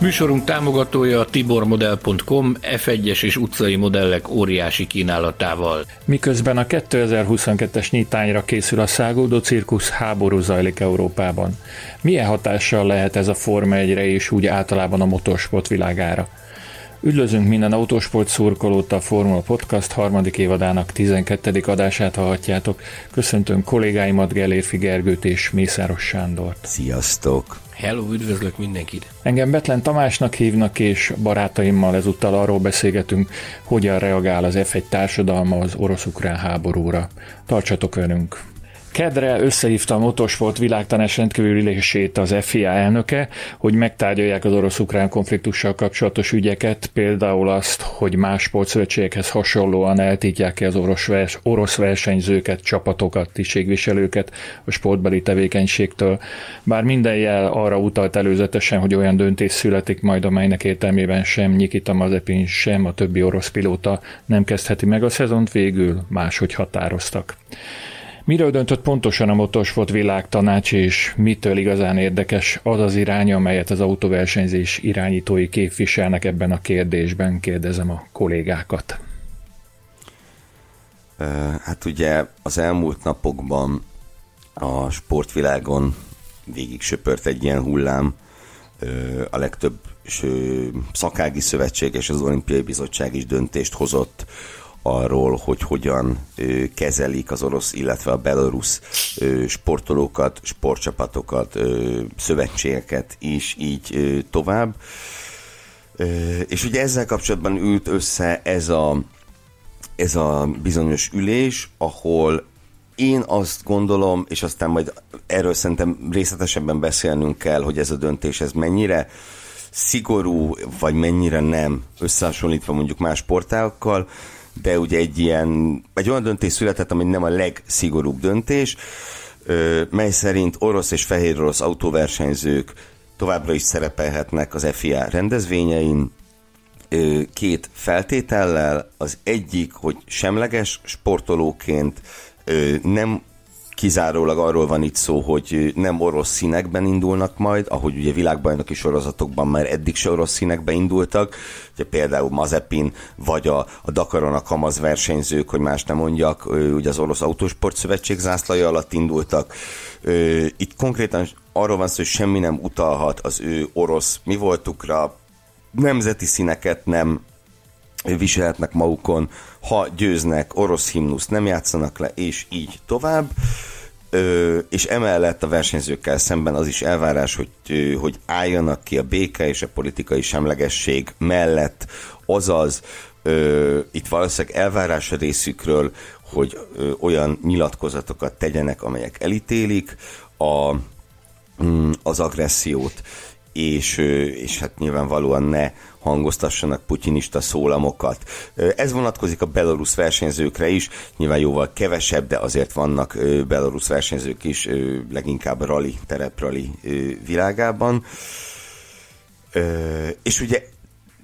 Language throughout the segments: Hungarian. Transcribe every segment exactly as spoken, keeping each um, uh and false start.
Műsorunk támogatója a Tibormodel pont com ef egyes és utcai modellek óriási kínálatával. Miközben a kétezer-huszonkettes nyitányra készül a száguldó cirkusz, háború zajlik Európában. Milyen hatással lehet ez a Forma egyre és úgy általában a motorsport világára? Üdvözlünk minden autósport szurkolót, a Formula Podcast harmadik évadának tizenkettedik adását hallhatjátok. Köszöntöm kollégáimat, Gellérfi Gergőt és Mészáros Sándort. Sziasztok! Hello, üdvözlök mindenkit! Engem Betlen Tamásnak hívnak, és barátaimmal ezúttal arról beszélgetünk, hogyan reagál az ef egy társadalma az orosz-ukrán háborúra. Tartsatok velünk! Kedre összehívta a motorsport világtanács rendkívüli ülését az ef i á elnöke, hogy megtárgyalják az orosz-ukrán konfliktussal kapcsolatos ügyeket, például azt, hogy más sportszövetségekhez hasonlóan eltiltják-e az orosz, vers- orosz versenyzőket, csapatokat, tisztségviselőket a sportbeli tevékenységtől. Bár minden jel arra utalt előzetesen, hogy olyan döntés születik majd, amelynek értelmében sem Nikita Mazepin, sem a többi orosz pilóta nem kezdheti meg a szezont, végül máshogy határoztak. Miről döntött pontosan a motorsport világtanács, és mitől igazán érdekes az az irány, amelyet az autóversenyzés irányítói képviselnek ebben a kérdésben? Kérdezem a kollégákat. Hát ugye az elmúlt napokban a sportvilágon végig söpört egy ilyen hullám. A legtöbb szakági szövetség és az Olimpiai Bizottság is döntést hozott arról, hogy hogyan ö, kezelik az orosz, illetve a belorusz ö, sportolókat, sportcsapatokat, ö, szövetségeket, és így ö, tovább. Ö, és ugye ezzel kapcsolatban ült össze ez a, ez a bizonyos ülés, ahol én azt gondolom, és aztán majd erről szerintem részletesebben beszélnünk kell, hogy ez a döntés ez mennyire szigorú, vagy mennyire nem, összehasonlítva mondjuk más sportágokkal, de ugye egy ilyen, egy olyan döntés született, ami nem a legszigorúbb döntés, mely szerint orosz és fehér orosz autóversenyzők továbbra is szerepelhetnek az ef i á rendezvényein, két feltétellel. Az egyik, hogy semleges sportolóként, nem kizárólag arról van itt szó, hogy nem orosz színekben indulnak majd, ahogy ugye világbajnoki sorozatokban már eddig se orosz színekben indultak, ugye például Mazepin vagy a, a Dakaron a kamaz versenyzők, hogy más nem mondjak, ugye az Orosz Autósport Szövetség zászlaja alatt indultak. Itt konkrétan arról van szó, hogy semmi nem utalhat az ő orosz mi voltukra, nemzeti színeket nem viselhetnek magukon, ha győznek, orosz himnuszt nem játszanak le, és így tovább. Ö, és emellett a versenyzőkkel szemben az is elvárás, hogy, hogy álljanak ki a béke és a politikai semlegesség mellett, azaz ö, itt valószínűleg elvárás a részükről, hogy ö, olyan nyilatkozatokat tegyenek, amelyek elítélik a, az agressziót, és, és hát nyilvánvalóan ne hangoztassanak putyinista szólamokat. Ez vonatkozik a belorusz versenyzőkre is, nyilván jóval kevesebb, de azért vannak belorusz versenyzők is, leginkább rali, tereprali világában. És ugye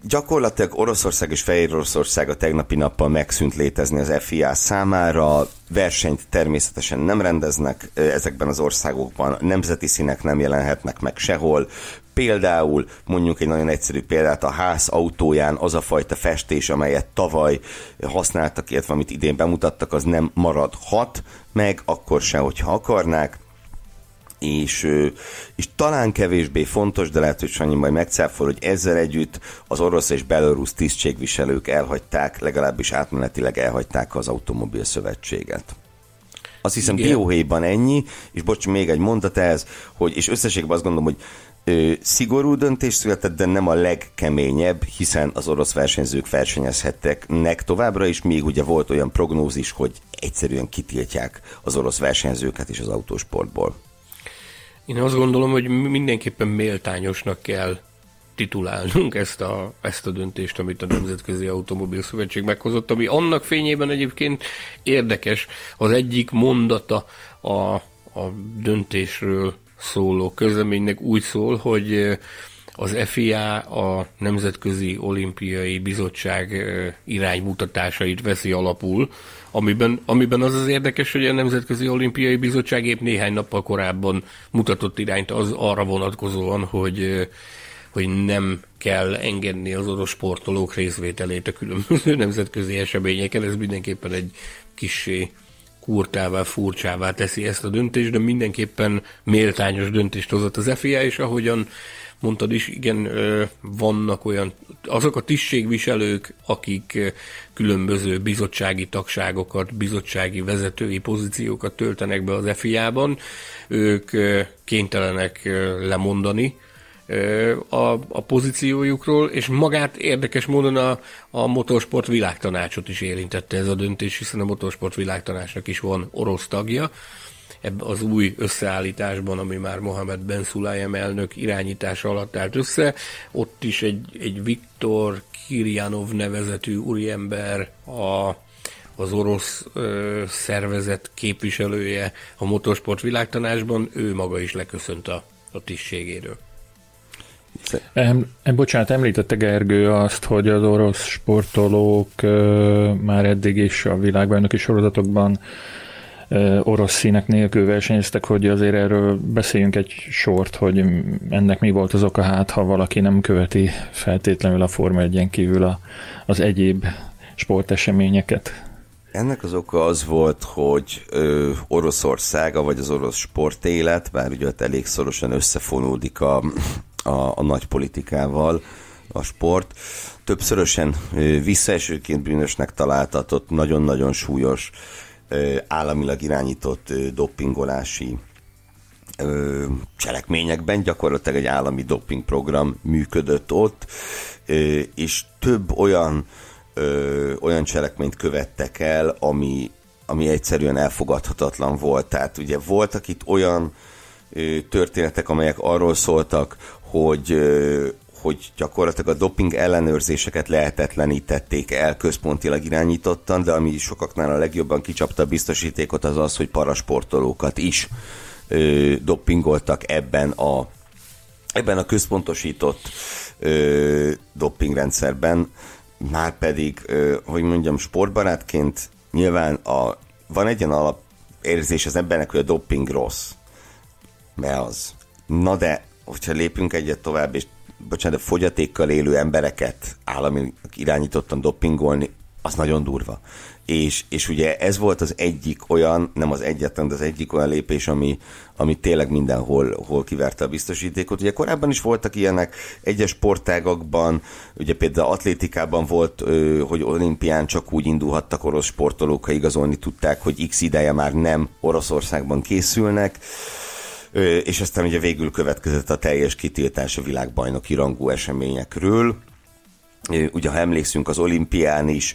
gyakorlatilag Oroszország és Fehér Oroszország a tegnapi nappal megszűnt létezni az ef i á számára, versenyt természetesen nem rendeznek ezekben az országokban, nemzeti színek nem jelenhetnek meg sehol. Például, mondjuk egy nagyon egyszerű példát, a ház autóján az a fajta festés, amelyet tavaly használtak, illetve amit idén bemutattak, az nem maradhat meg, akkor se, hogyha akarnák. És, és talán kevésbé fontos, de lehet, hogy Sanyi majd megcáfol, hogy ezzel együtt az orosz és belorusz tisztségviselők elhagyták, legalábbis átmenetileg elhagyták az Automobil Szövetséget. Azt hiszem, dióhéjban ennyi, és bocs, még egy mondat ehhez, hogy, és összességben azt gondolom, hogy Ö, szigorú döntés született, de nem a legkeményebb, hiszen az orosz versenyzők versenyezhettek nek továbbra is, még ugye volt olyan prognózis, hogy egyszerűen kitiltják az orosz versenyzőket is az autósportból. Én azt gondolom, hogy mindenképpen méltányosnak kell titulálnunk ezt a, ezt a döntést, amit a Nemzetközi Automobil Szövetség meghozott, ami annak fényében egyébként érdekes. Az egyik mondata a, a döntésről szóló közleménynek úgy szól, hogy az ef i á a Nemzetközi Olimpiai Bizottság iránymutatásait veszi alapul, amiben, amiben az az érdekes, hogy a Nemzetközi Olimpiai Bizottság épp néhány nappal korábban mutatott irányt az arra vonatkozóan, hogy hogy nem kell engedni az orosz sportolók részvételét a különböző nemzetközi eseményeken. Ez mindenképpen egy kissé kurtává, furcsává teszi ezt a döntést, de mindenképpen méltányos döntést hozott az ef i á, és ahogyan mondtad is, igen, vannak olyan, azok a tisztségviselők, akik különböző bizottsági tagságokat, bizottsági vezetői pozíciókat töltenek be az ef i á-ban, ők kénytelenek lemondani A, a pozíciójukról, és magát érdekes módon a, a Motorsport Világtanácsot is érintette ez a döntés, hiszen a Motorsport Világtanácsnak is van orosz tagja. Ebben az új összeállításban, ami már Mohammed Ben Sulayem elnök irányítása alatt állt össze, ott is egy, egy Viktor Kirjanov nevezetű úriember a az orosz ö, szervezet képviselője a Motorsport Világtanácsban, ő maga is leköszönt a, a tisztségéről. Em, em, bocsánat, említette Gergő azt, hogy az orosz sportolók ö, már eddig is a világbajnoki sorozatokban ö, orosz színek nélkül versenyeztek, hogy azért erről beszéljünk egy sort, hogy ennek mi volt az oka, hát ha valaki nem követi feltétlenül a Forma egyen kívül a, az egyéb sporteseményeket. Ennek az oka az volt, hogy ö, Oroszországa, vagy az orosz sportélet, bár ugye ott elég szorosan összefonódik a A, a nagy politikával a sport, többszörösen visszaesőként bűnösnek találtatott, nagyon-nagyon súlyos államilag irányított doppingolási cselekményekben, gyakorlatilag egy állami doppingprogram működött ott, és több olyan, olyan cselekményt követtek el, ami, ami egyszerűen elfogadhatatlan volt. Tehát ugye voltak itt olyan történetek, amelyek arról szóltak, hogy, hogy gyakorlatilag a doping ellenőrzéseket lehetetlenítették el központilag irányítottan, de ami sokaknál a legjobban kicsapta a biztosítékot, az az, hogy parasportolókat is ö, dopingoltak ebben a, ebben a központosított ö, dopingrendszerben, már pedig, ö, hogy mondjam, sportbarátként nyilván a, van egy ilyen alapérzés az embernek, hogy a doping rossz, mert az. Na de hogyha lépünk egyet tovább, és bocsánat, fogyatékkal élő embereket állami irányítottan dopingolni, az nagyon durva. És, és ugye ez volt az egyik olyan, nem az egyetlen, de az egyik olyan lépés, ami, ami tényleg mindenhol hol kiverte a biztosítékot. Ugye korábban is voltak ilyenek egyes sportágakban, ugye például atlétikában volt, hogy olimpián csak úgy indulhattak orosz sportolók, ha igazolni tudták, hogy X ideje már nem Oroszországban készülnek, és aztán ugye végül következett a teljes kitiltás a világbajnoki rangú eseményekről. Ugye, ha emlékszünk, az olimpián is,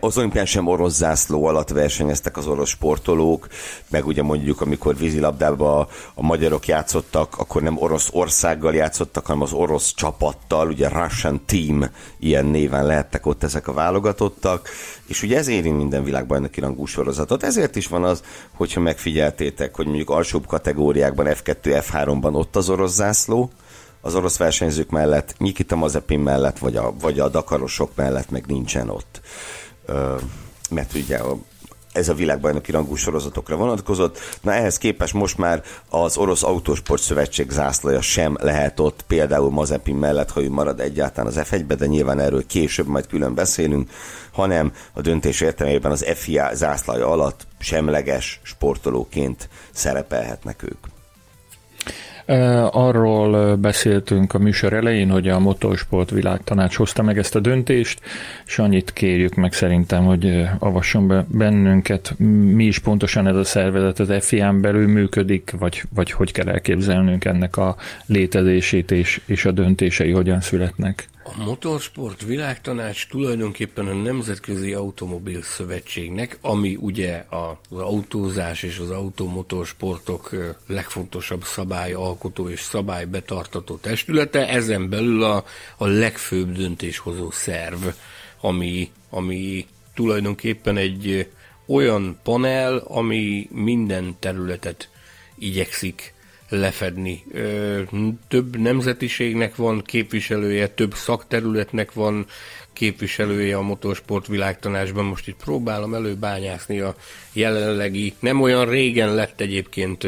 az olimpián sem orosz zászló alatt versenyeztek az orosz sportolók, meg ugye mondjuk, amikor vízilabdában a magyarok játszottak, akkor nem orosz országgal játszottak, hanem az orosz csapattal, ugye Russian Team, ilyen néven lehettek ott ezek a válogatottak, és ugye ez éri minden világbajnoki rangú sorozatot. Ezért is van az, hogyha megfigyeltétek, hogy mondjuk alsóbb kategóriákban, ef kettő, ef háromban ott az orosz zászló, az orosz versenyzők mellett, Nikita Mazepin mellett, vagy a, vagy a dakarosok mellett meg nincsen ott. Ö, mert ugye a, ez a világbajnoki rangú sorozatokra vonatkozott. Na ehhez képest most már az Orosz Autósport Szövetség zászlaja sem lehet ott, például Mazepin mellett, ha ő marad egyáltalán az ef egyben, de nyilván erről később majd külön beszélünk, hanem a döntés értelmében az ef i á zászlaja alatt semleges sportolóként szerepelhetnek ők. Arról beszéltünk a műsor elején, hogy a Motorsport Világtanács hozta meg ezt a döntést, és annyit kérjük meg szerintem, hogy avasson be bennünket, mi is pontosan ez a szervezet az ef i á-n belül működik, vagy, vagy hogy kell elképzelnünk ennek a létezését, és, és a döntései hogyan születnek. A Motorsport Világtanács tulajdonképpen a Nemzetközi Automobil Szövetségnek, ami ugye az autózás és az automotorsportok legfontosabb szabályalkotó és szabálybetartató testülete, ezen belül a, a legfőbb döntéshozó szerv, ami, ami tulajdonképpen egy olyan panel, ami minden területet igyekszik lefedni. Több nemzetiségnek van képviselője, több szakterületnek van képviselője a Motorsport Világtanácsban. Most itt próbálom előbányászni a jelenlegi, nem olyan régen lett egyébként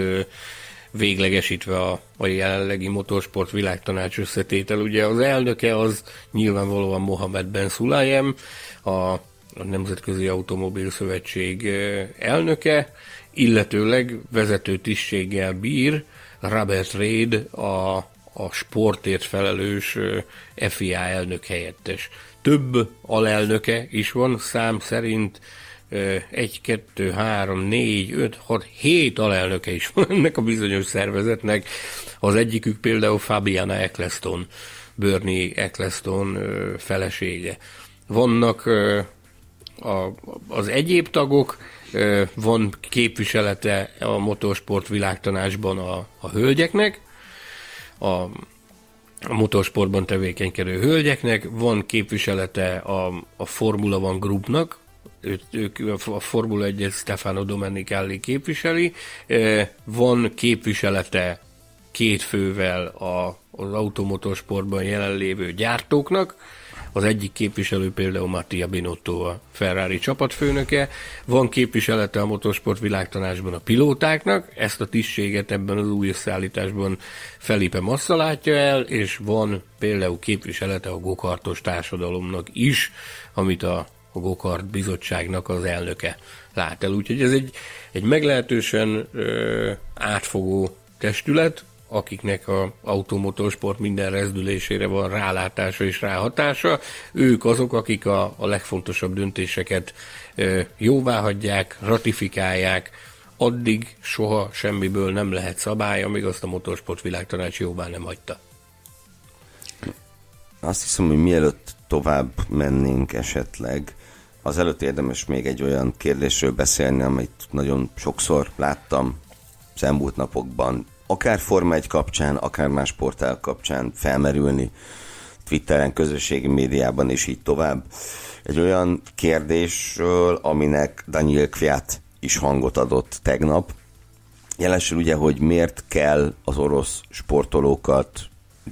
véglegesítve a, a jelenlegi Motorsport Világtanács összetétel. Ugye az elnöke az nyilvánvalóan Mohammed Ben Sulayem, a, a Nemzetközi Automobil Szövetség elnöke, illetőleg vezető tisztséggel bír Robert Raid, a, a sportért felelős ef i á elnök helyettes. Több alelnöke is van, szám szerint egy, kettő, három, négy, öt, hat, hét alelnöke is van ennek a bizonyos szervezetnek. Az egyikük például Fabiana Eccleston, Bernie Eccleston felesége. Vannak a, az egyéb tagok, van képviselete a Motorsport Világtanácsban a, a hölgyeknek, a, a motorsportban tevékenykedő hölgyeknek, van képviselete a, a Formula One Groupnak, ők, ők a Formula egyet Stefano Domenicali képviseli, van képviselete két fővel a, az automotorsportban jelenlévő gyártóknak. Az egyik képviselő például Mattia Binotto, a Ferrari csapatfőnöke, van képviselete a Motorsport Világtanácsban a pilótáknak, ezt a tisztséget ebben az új összeállításban Felipe Massa látja el, és van például képviselete a gokartos társadalomnak is, amit a gokart bizottságnak az elnöke lát el. Úgyhogy ez egy, egy meglehetősen ö, átfogó testület, akiknek az automotorsport minden rezdülésére van rálátása és ráhatása, ők azok, akik a, a legfontosabb döntéseket ö, jóváhagyják, ratifikálják, addig soha semmiből nem lehet szabály, amíg azt a Motorsport Világtanács jóvá nem hagyta. Azt hiszem, hogy mielőtt tovább mennénk esetleg, azelőtt érdemes még egy olyan kérdésről beszélni, amit nagyon sokszor láttam az elmúlt napokban, akár Forma egy kapcsán, akár más portál kapcsán felmerülni, Twitteren, közösségi médiában és így tovább. Egy olyan kérdésről, aminek Daniil Kvyat is hangot adott tegnap. Jelesül ugye, hogy miért kell az orosz sportolókat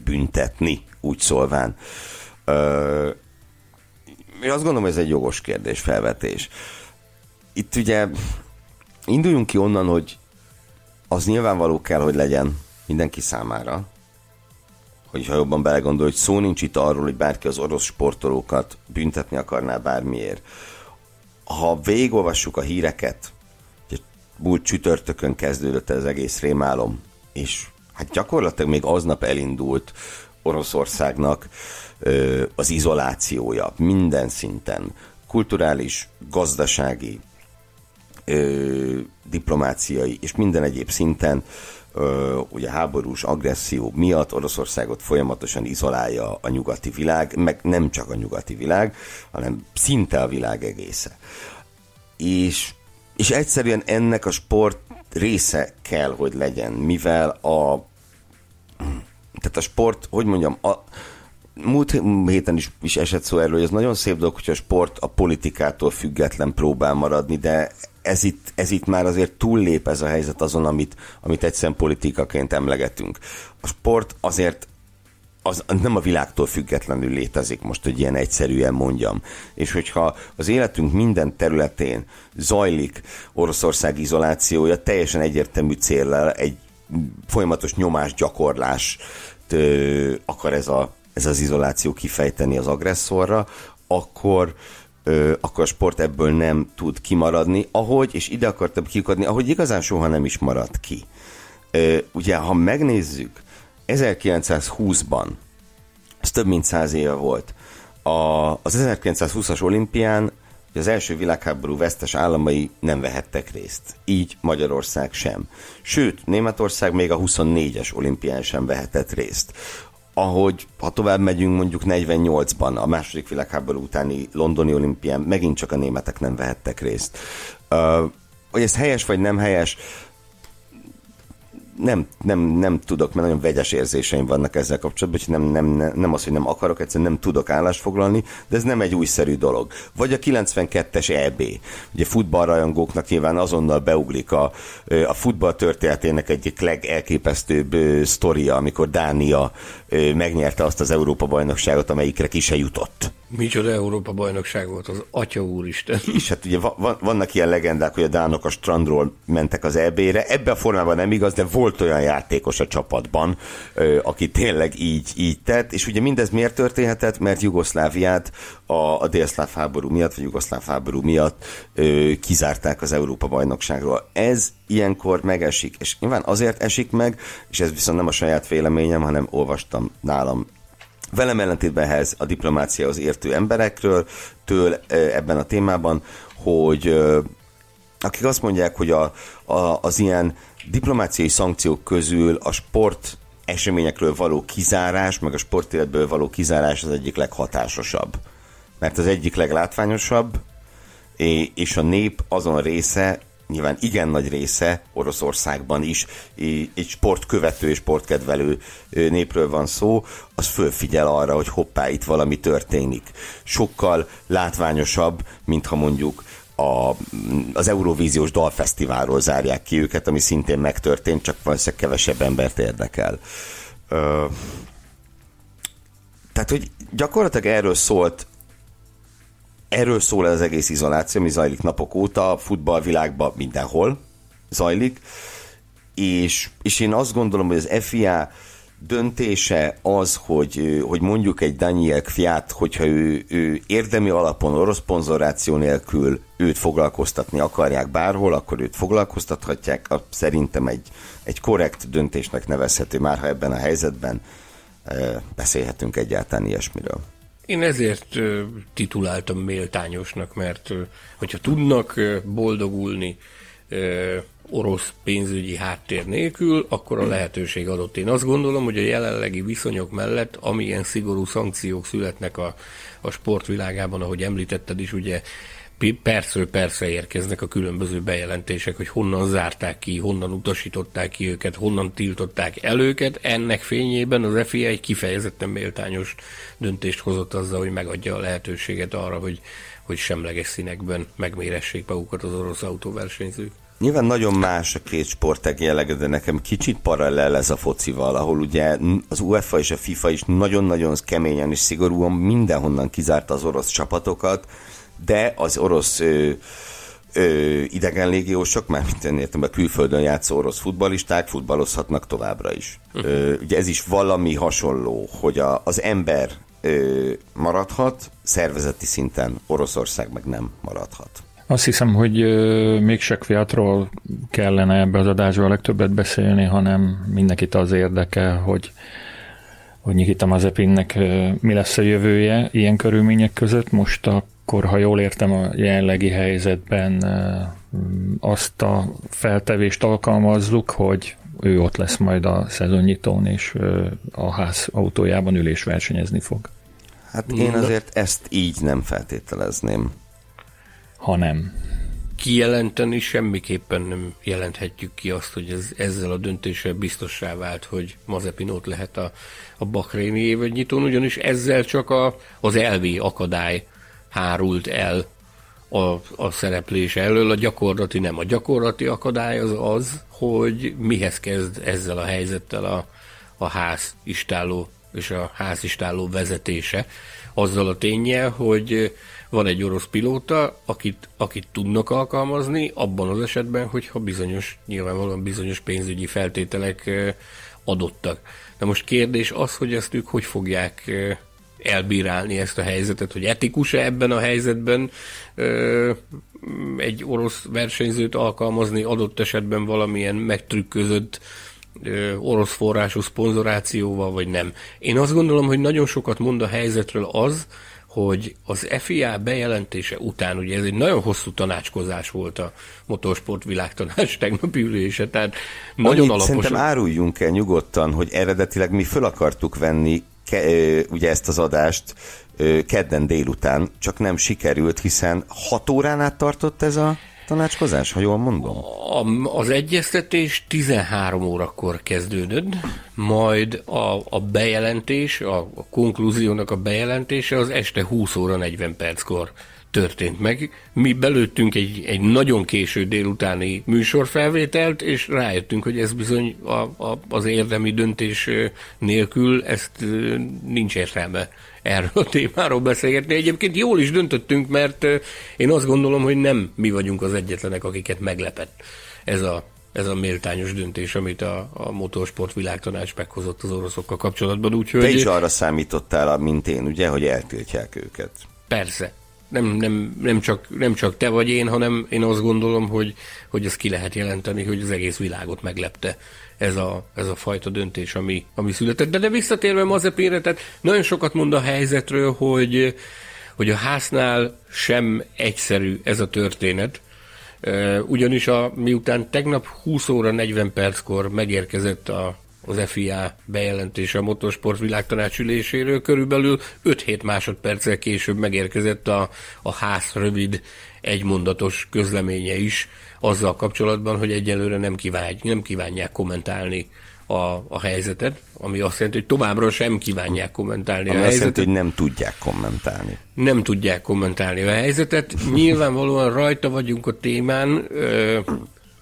büntetni, úgy szólván. Ö, én azt gondolom, hogy ez egy jogos kérdés, felvetés. Itt ugye induljunk ki onnan, hogy az nyilvánvaló kell, hogy legyen mindenki számára, hogy ha jobban belegondol, hogy szó nincs itt arról, hogy bárki az orosz sportolókat büntetni akarná bármiért. Ha végigolvassuk a híreket, hogy múlt csütörtökön kezdődött ez egész rémálom, és hát gyakorlatilag még aznap elindult Oroszországnak ö, az izolációja minden szinten, kulturális, gazdasági, Ö, diplomáciai és minden egyéb szinten, ö, ugye háborús agresszió miatt Oroszországot folyamatosan izolálja a nyugati világ, meg nem csak a nyugati világ, hanem szinte a világ egésze. És, és egyszerűen ennek a sport része kell, hogy legyen, mivel a tehát a sport, hogy mondjam, a múlt héten is, is esett szó erről, hogy ez nagyon szép dolog, hogy a sport a politikától független próbál maradni, de ez itt, ez itt már azért túllép ez a helyzet azon, amit, amit egyszerűen politikaként emlegetünk. A sport azért az nem a világtól függetlenül létezik, most, hogy ilyen egyszerűen mondjam. És hogyha az életünk minden területén zajlik Oroszország izolációja, teljesen egyértelmű céllal egy folyamatos nyomásgyakorlást ö, akar ez a ez az izoláció kifejteni az agresszorra, akkor, ö, akkor a sport ebből nem tud kimaradni, ahogy, és ide akartam kiukadni, ahogy igazán soha nem is marad ki. Ö, ugye, ha megnézzük, ezerkilencszázhúszban, ez több mint száz éve volt, a, az ezerkilencszázhúszas olimpián az első világháború vesztes államai nem vehettek részt. Így Magyarország sem. Sőt, Németország még a huszonnégyes olimpián sem vehetett részt. ahogy ha tovább megyünk mondjuk negyvennyolcban, a második világháború utáni londoni olimpián megint csak a németek nem vehettek részt. Uh, hogy ez helyes vagy nem helyes, nem, nem, nem tudok, mert nagyon vegyes érzéseim vannak ezzel kapcsolatban, és nem, nem, nem az, hogy nem akarok, egyszerűen nem tudok állást foglalni, de ez nem egy újszerű dolog. Vagy a kilencvenkettes é bé. Ugye futballrajongóknak nyilván azonnal beuglik a, a futball történetének egyik legelképesztőbb sztoria, amikor Dánia megnyerte azt az Európa-bajnokságot, amelyikre ki se jutott. Micsoda Európa-bajnokság volt, az Atya Úristen. És hát ugye van, vannak ilyen legendák, hogy a dánok a strandról mentek az é bére. Ebben a formában nem igaz, de volt olyan játékos a csapatban, aki tényleg így, így tett. És ugye mindez miért történhetett? Mert Jugoszláviát a, a délszláv háború miatt, vagy jugoszláv háború miatt kizárták az Európa-bajnokságról. Ez ilyenkor megesik. És nyilván azért esik meg, és ez viszont nem a saját véleményem, hanem olvastam nálam. Velem ellentétben ehhez a diplomáciához értő emberekről, től ebben a témában, hogy akik azt mondják, hogy a, a, az ilyen diplomáciai szankciók közül a sport eseményekről való kizárás, meg a sportéletből való kizárás az egyik leghatásosabb. Mert az egyik leglátványosabb, és a nép azon része, nyilván igen nagy része Oroszországban is, egy sportkövető és sportkedvelő népről van szó, az fölfigyel arra, hogy hoppá, itt valami történik. Sokkal látványosabb, mintha mondjuk a, az Eurovíziós dalfesztiválról zárják ki őket, ami szintén megtörtént, csak valószínűleg kevesebb embert érdekel. Ö, tehát, hogy gyakorlatilag erről szólt Erről szól az egész izoláció, ami zajlik napok óta, futballvilágban mindenhol zajlik, és, és én azt gondolom, hogy az ef i á döntése az, hogy, hogy mondjuk egy Daniil Kvyat, hogyha ő, ő érdemi alapon, orosz szponzoráció nélkül őt foglalkoztatni akarják bárhol, akkor őt foglalkoztathatják, szerintem egy, egy korrekt döntésnek nevezhető, már ha ebben a helyzetben beszélhetünk egyáltalán ilyesmiről. Én ezért tituláltam méltányosnak, mert hogyha tudnak boldogulni orosz pénzügyi háttér nélkül, akkor a lehetőség adott. Én azt gondolom, hogy a jelenlegi viszonyok mellett, amilyen szigorú szankciók születnek a, a sportvilágában, ahogy említetted is, ugye persze persze érkeznek a különböző bejelentések, hogy honnan zárták ki, honnan utasították ki őket, honnan tiltották el őket. Ennek fényében az ef i á egy kifejezetten méltányos döntést hozott azzal, hogy megadja a lehetőséget arra, hogy, hogy semleges színekben megméressék magukat az orosz autóversenyzők. Nyilván nagyon más a két sportág jellege, de nekem kicsit parallel ez a focival, ahol ugye az UEFA és a FIFA is nagyon-nagyon keményen és szigorúan mindenhonnan kizárta az orosz csapatokat, de az orosz ö, ö, idegenlégiósok, már minden értelemben külföldön játszó orosz futballisták futballozhatnak továbbra is. Ö, ugye ez is valami hasonló, hogy a, az ember ö, maradhat, szervezeti szinten Oroszország meg nem maradhat. Azt hiszem, hogy ö, mégse Kvyatról kellene ebbe az adásba a legtöbbet beszélni, hanem mindenkit az érdeke, hogy hogy Nikita Mazepinnek mi lesz a jövője ilyen körülmények között. Most akkor, ha jól értem, a jelenlegi helyzetben azt a feltevést alkalmazzuk, hogy ő ott lesz majd a szezonnyitón, és a ház autójában ülés versenyezni fog. Hát én azért ezt így nem feltételezném. Ha nem. Kijelenteni semmiképpen nem jelenthetjük ki azt, hogy ez, ezzel a döntéssel biztossá vált, hogy Mazepin ott lehet a, a bahreini évadnyitón, ugyanis ezzel csak a, az elvi akadály hárult el a, a szereplése elől, a gyakorlati nem. A gyakorlati akadály az az, hogy mihez kezd ezzel a helyzettel a, a házistálló és a házistálló vezetése, azzal a ténnyel, hogy van egy orosz pilóta, akit, akit tudnak alkalmazni, abban az esetben, hogyha bizonyos, nyilvánvalóan bizonyos pénzügyi feltételek adottak. Na most kérdés az, hogy ezt ők hogy fogják elbírálni ezt a helyzetet, hogy etikus-e ebben a helyzetben egy orosz versenyzőt alkalmazni, adott esetben valamilyen megtrükközött orosz forrású szponzorációval, vagy nem. Én azt gondolom, hogy nagyon sokat mond a helyzetről az, hogy az ef i á bejelentése után, ugye ez egy nagyon hosszú tanácskozás volt a Motorsport Világtanács tegnapi ülése, tehát nagyon alaposan. Szerintem áruljunk el nyugodtan, hogy eredetileg mi föl akartuk venni ke, ugye ezt az adást kedden délután, csak nem sikerült, hiszen hat órán át tartott ez a tanácskozás, ha jól mondom? A, az egyeztetés tizenhárom órakor kezdődött, majd a, a bejelentés, a, a konklúziónak a bejelentése az este húsz óra negyven perckor történt meg. Mi belőttünk egy, egy nagyon késő délutáni műsorfelvételt, és rájöttünk, hogy ez bizony a, a, az érdemi döntés nélkül ezt nincs értelme erről a témáról beszélgetni. Egyébként jól is döntöttünk, mert én azt gondolom, hogy nem mi vagyunk az egyetlenek, akiket meglepett ez a, ez a méltányos döntés, amit a, a motorsport világtanács meghozott az oroszokkal kapcsolatban. Úgyhogy... Te is arra számítottál, mint én, ugye, hogy eltiltják őket? Persze. Nem, nem, nem, csak, nem csak te vagy én, hanem én azt gondolom, hogy, hogy ezt ki lehet jelenteni, hogy az egész világot meglepte ez a, ez a fajta döntés, ami, ami született. De, de visszatérve Mazepinre, tehát nagyon sokat mond a helyzetről, hogy, hogy a háznál sem egyszerű ez a történet, ugyanis a, miután tegnap húsz óra negyven perckor megérkezett a az ef i á bejelentése a motorsport világtanács üléséről, körülbelül öt-hét másodperccel később megérkezett a, a ház rövid egymondatos közleménye is azzal kapcsolatban, hogy egyelőre nem, kívánj, nem kívánják kommentálni a, a helyzetet, ami azt jelenti, hogy továbbra sem kívánják kommentálni ami a helyzetet. Azt jelenti, hogy nem tudják kommentálni. Nem tudják kommentálni a helyzetet. Nyilvánvalóan rajta vagyunk a témán, ö,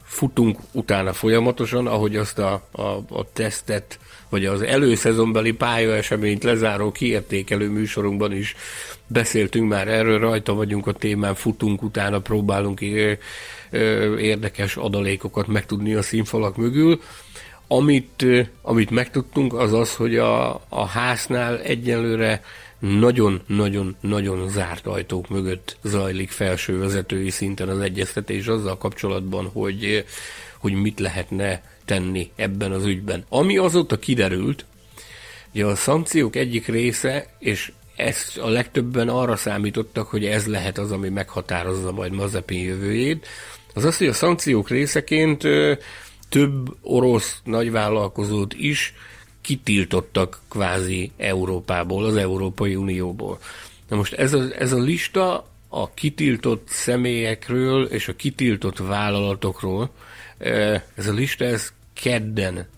futunk utána folyamatosan, ahogy azt a, a, a tesztet, vagy az előszezonbeli pályaeseményt lezáró kiértékelő műsorunkban is beszéltünk már erről, rajta vagyunk a témán, futunk utána, próbálunk érdekes adalékokat megtudni a színfalak mögül. Amit, amit megtudtunk, az az, hogy a, a háznál egyelőre nagyon-nagyon-nagyon zárt ajtók mögött zajlik felső vezetői szinten az egyeztetés azzal kapcsolatban, hogy, hogy mit lehetne tenni ebben az ügyben. Ami azóta kiderült, hogy a szankciók egyik része, és ezt a legtöbben arra számítottak, hogy ez lehet az, ami meghatározza majd Mazepin jövőjét, az az, hogy a szankciók részeként több orosz nagyvállalkozót is kitiltottak kvázi Európából, az Európai Unióból. Na most ez a, ez a lista a kitiltott személyekről és a kitiltott vállalatokról, ez a lista ez kedden,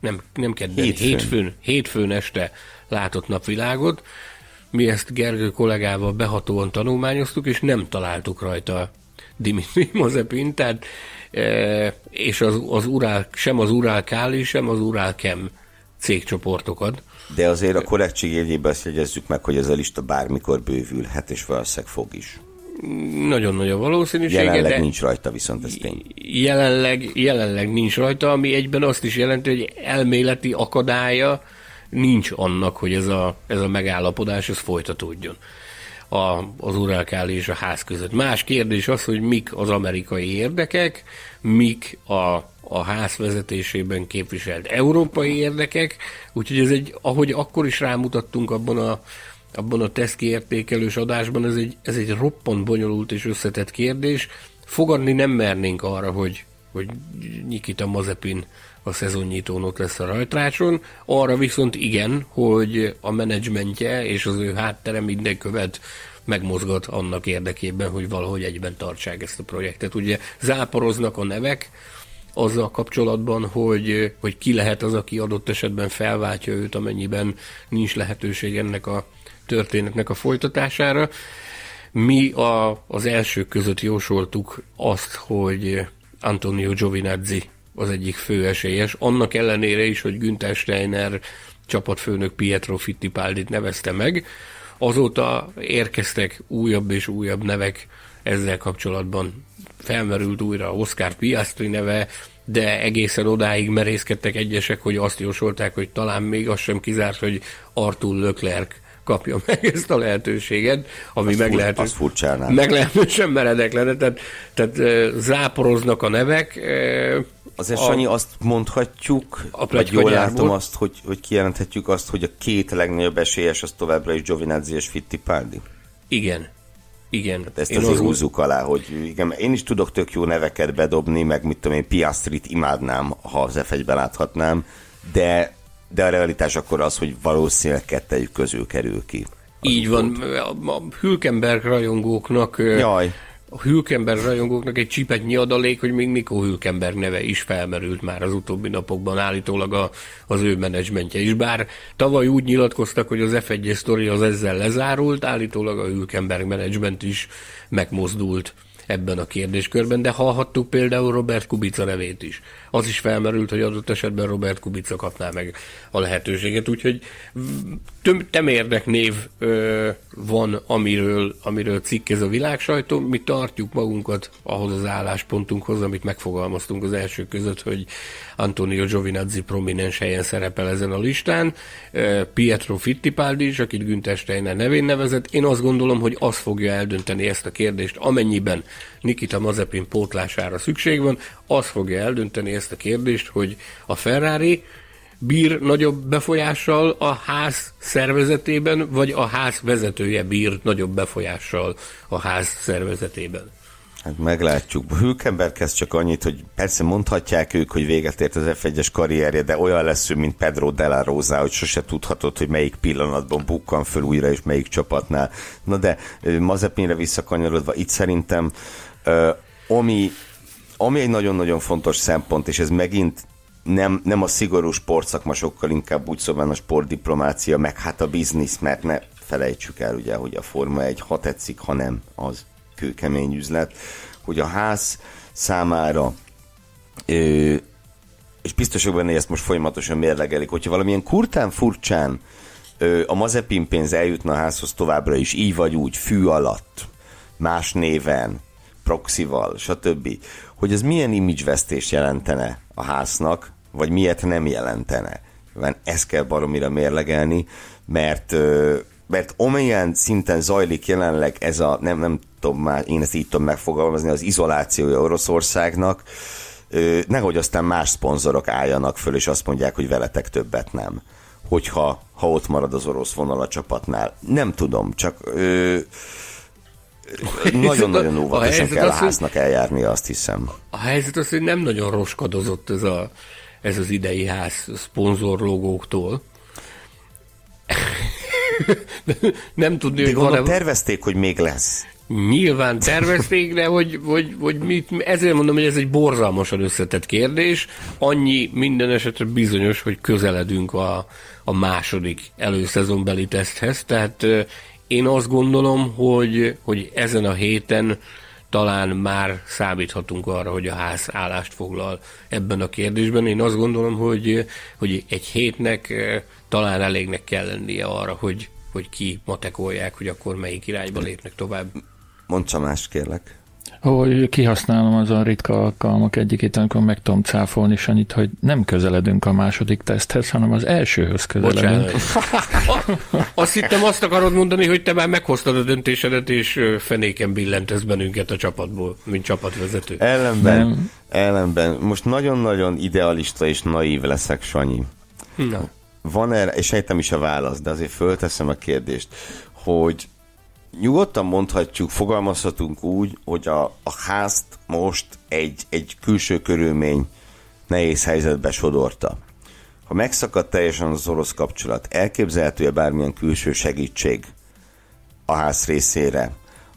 nem, nem kedden, hétfőn. hétfőn, hétfőn este látott napvilágot. Mi ezt Gergő kollégával behatóan tanulmányoztuk, és nem találtuk rajta Dimitri Mazepin, tehát és az, az Urál, sem az Uralkali, sem az Uralchem cégcsoportokat. De azért a korrektség jegyében azt jegyezzük meg, hogy ez a lista bármikor bővülhet, és valószínűleg fog is. Nagyon nagy a valószínűsége. Jelenleg nincs rajta, viszont ez tény. Jelenleg, jelenleg nincs rajta, ami egyben azt is jelenti, hogy elméleti akadálya nincs annak, hogy ez a, ez a megállapodás ez folytatódjon a, az Uralkali és a ház között. Más kérdés az, hogy mik az amerikai érdekek, mik a a ház vezetésében képviselt európai érdekek, úgyhogy ez egy, ahogy akkor is rámutattunk abban a, abban a tesztkiértékelős adásban, ez egy, ez egy roppant bonyolult és összetett kérdés. Fogadni nem mernénk arra, hogy, hogy Nikita Mazepin a szezonnyitón ott lesz a rajtrácson, arra viszont igen, hogy a menedzsmentje és az ő háttere minden követ megmozgat annak érdekében, hogy valahogy egyben tartsák ezt a projektet. Ugye záporoznak a nevek, azzal kapcsolatban, hogy, hogy ki lehet az, aki adott esetben felváltja őt, amennyiben nincs lehetőség ennek a történetnek a folytatására. Mi a, az elsők között jósoltuk azt, hogy Antonio Giovinazzi az egyik fő esélyes, annak ellenére is, hogy Günther Steiner csapatfőnök Pietro Fittipaldit nevezte meg. Azóta érkeztek újabb és újabb nevek ezzel kapcsolatban. Felmerült újra Oscar Piastri neve, de egészen odáig merészkedtek egyesek, hogy azt jósolták, hogy talán még az sem kizárt, hogy Arthur Leclerc kapja meg ezt a lehetőséget, ami meglehetősen meredek lenne. Tehát, tehát záporoznak a nevek. Azért, a, Sanyi, azt mondhatjuk, vagy jól látom azt, hogy, hogy kijelenthetjük azt, hogy a két legnagyobb esélyes az továbbra is Giovinazzi és Fittipaldi. Igen. Igen. Hát ezt én azért húzzuk alá, hogy igen, én is tudok tök jó neveket bedobni, meg mit tudom én, Piastrit imádnám, ha az ef egyben láthatnám, de de a realitás akkor az, hogy valószínűleg kettejük közül kerül ki. Így van, a Hülkenberg rajongóknak Jaj. A Hülkenberg rajongóknak egy csipetnyi adalék, hogy még Nico Hülkenberg neve is felmerült már az utóbbi napokban, állítólag a, az ő menedzsmentje is. Bár tavaly úgy nyilatkoztak, hogy az ef egyes sztori az ezzel lezárult, állítólag a Hülkenberg menedzsment is megmozdult ebben a kérdéskörben, de hallhattuk például Robert Kubica nevét is. Az is felmerült, hogy adott esetben Robert Kubica kapná meg a lehetőséget, úgyhogy töm- temérdek név ö, van, amiről, amiről cikkez a világsajtó. Mi tartjuk magunkat ahhoz az álláspontunkhoz, amit megfogalmaztunk az első között, hogy Antonio Giovinazzi prominens helyen szerepel ezen a listán, ö, Pietro Fittipaldi is, akit Günther Steiner nevén nevezett. Én azt gondolom, hogy az fogja eldönteni ezt a kérdést, amennyiben Nikita Mazepin pótlására szükség van, az fogja eldönteni ezt a kérdést, hogy a Ferrari bír nagyobb befolyással a ház szervezetében, vagy a ház vezetője bír nagyobb befolyással a ház szervezetében? Hát meglátjuk. Hülkenberghez csak annyit, hogy persze mondhatják ők, hogy véget ért az ef egyes karrierje, de olyan lesz ő, mint Pedro de la Rosa, hogy sose tudhatod, hogy melyik pillanatban bukkan föl újra, és melyik csapatnál. Na de Mazepinre visszakanyarodva, itt szerintem ami, ami egy nagyon-nagyon fontos szempont, és ez megint nem, nem a szigorú sportszakma, sokkal inkább úgy szóval a sportdiplomácia, meg hát a biznisz, mert ne felejtsük el ugye, hogy a Forma egy, ha tetszik, ha nem, az kőkemény üzlet, hogy a ház számára, és biztosak benne, hogy ezt most folyamatosan mérlegelik, hogyha valamilyen kurtán furcsán a Mazepin pénz eljutna a házhoz továbbra is, így vagy úgy, fű alatt, más néven, proxival, stb., hogy ez milyen imidzsvesztést jelentene a háznak, vagy miért nem jelentene. Ezt kell baromira mérlegelni, mert mert amilyen szinten zajlik jelenleg ez a, nem, nem tudom már, én ezt így tudom megfogalmazni, az izolációja Oroszországnak, nehogy aztán más szponzorok álljanak föl, és azt mondják, hogy veletek többet nem, hogyha ha ott marad az orosz vonal a csapatnál. Nem tudom, csak ö, nagyon-nagyon óvatosan kell a háznak eljárnia, azt hiszem. A helyzet az, hogy nem nagyon roskadozott ez, a, ez az idei ház szponzorlogóktól. Nem tudni, de hogy tervezték, hogy még lesz. Nyilván tervezték, de hogy, hogy, hogy mit, ezért mondom, hogy ez egy borzalmasan összetett kérdés. Annyi minden esetre bizonyos, hogy közeledünk a, a második előszezonbeli teszthez. Tehát én azt gondolom, hogy, hogy ezen a héten talán már számíthatunk arra, hogy a ház állást foglal ebben a kérdésben. Én azt gondolom, hogy, hogy egy hétnek talán elégnek kell lennie arra, hogy, hogy ki matekolják, hogy akkor melyik irányba lépnek tovább. Mondj más, kérlek. Hogy kihasználom azon ritka alkalmak egyikét, amikor meg tudom cáfolni Sanyit, hogy nem közeledünk a második teszthez, hanem az elsőhöz közeledünk. Azt hittem, azt akarod mondani, hogy te már meghoztad a döntésedet, és fenéken billentesz bennünket a csapatból, mint csapatvezető. Ellenben, nem. ellenben. Most nagyon-nagyon idealista és naív leszek, Sanyi. Na. Van erre, és sejtem is a választ, de azért fölteszem a kérdést, hogy nyugodtan mondhatjuk, fogalmazhatunk úgy, hogy a, a házt most egy, egy külső körülmény nehéz helyzetbe sodorta. Ha megszakadt teljesen az orosz kapcsolat, elképzelhető-e bármilyen külső segítség a ház részére?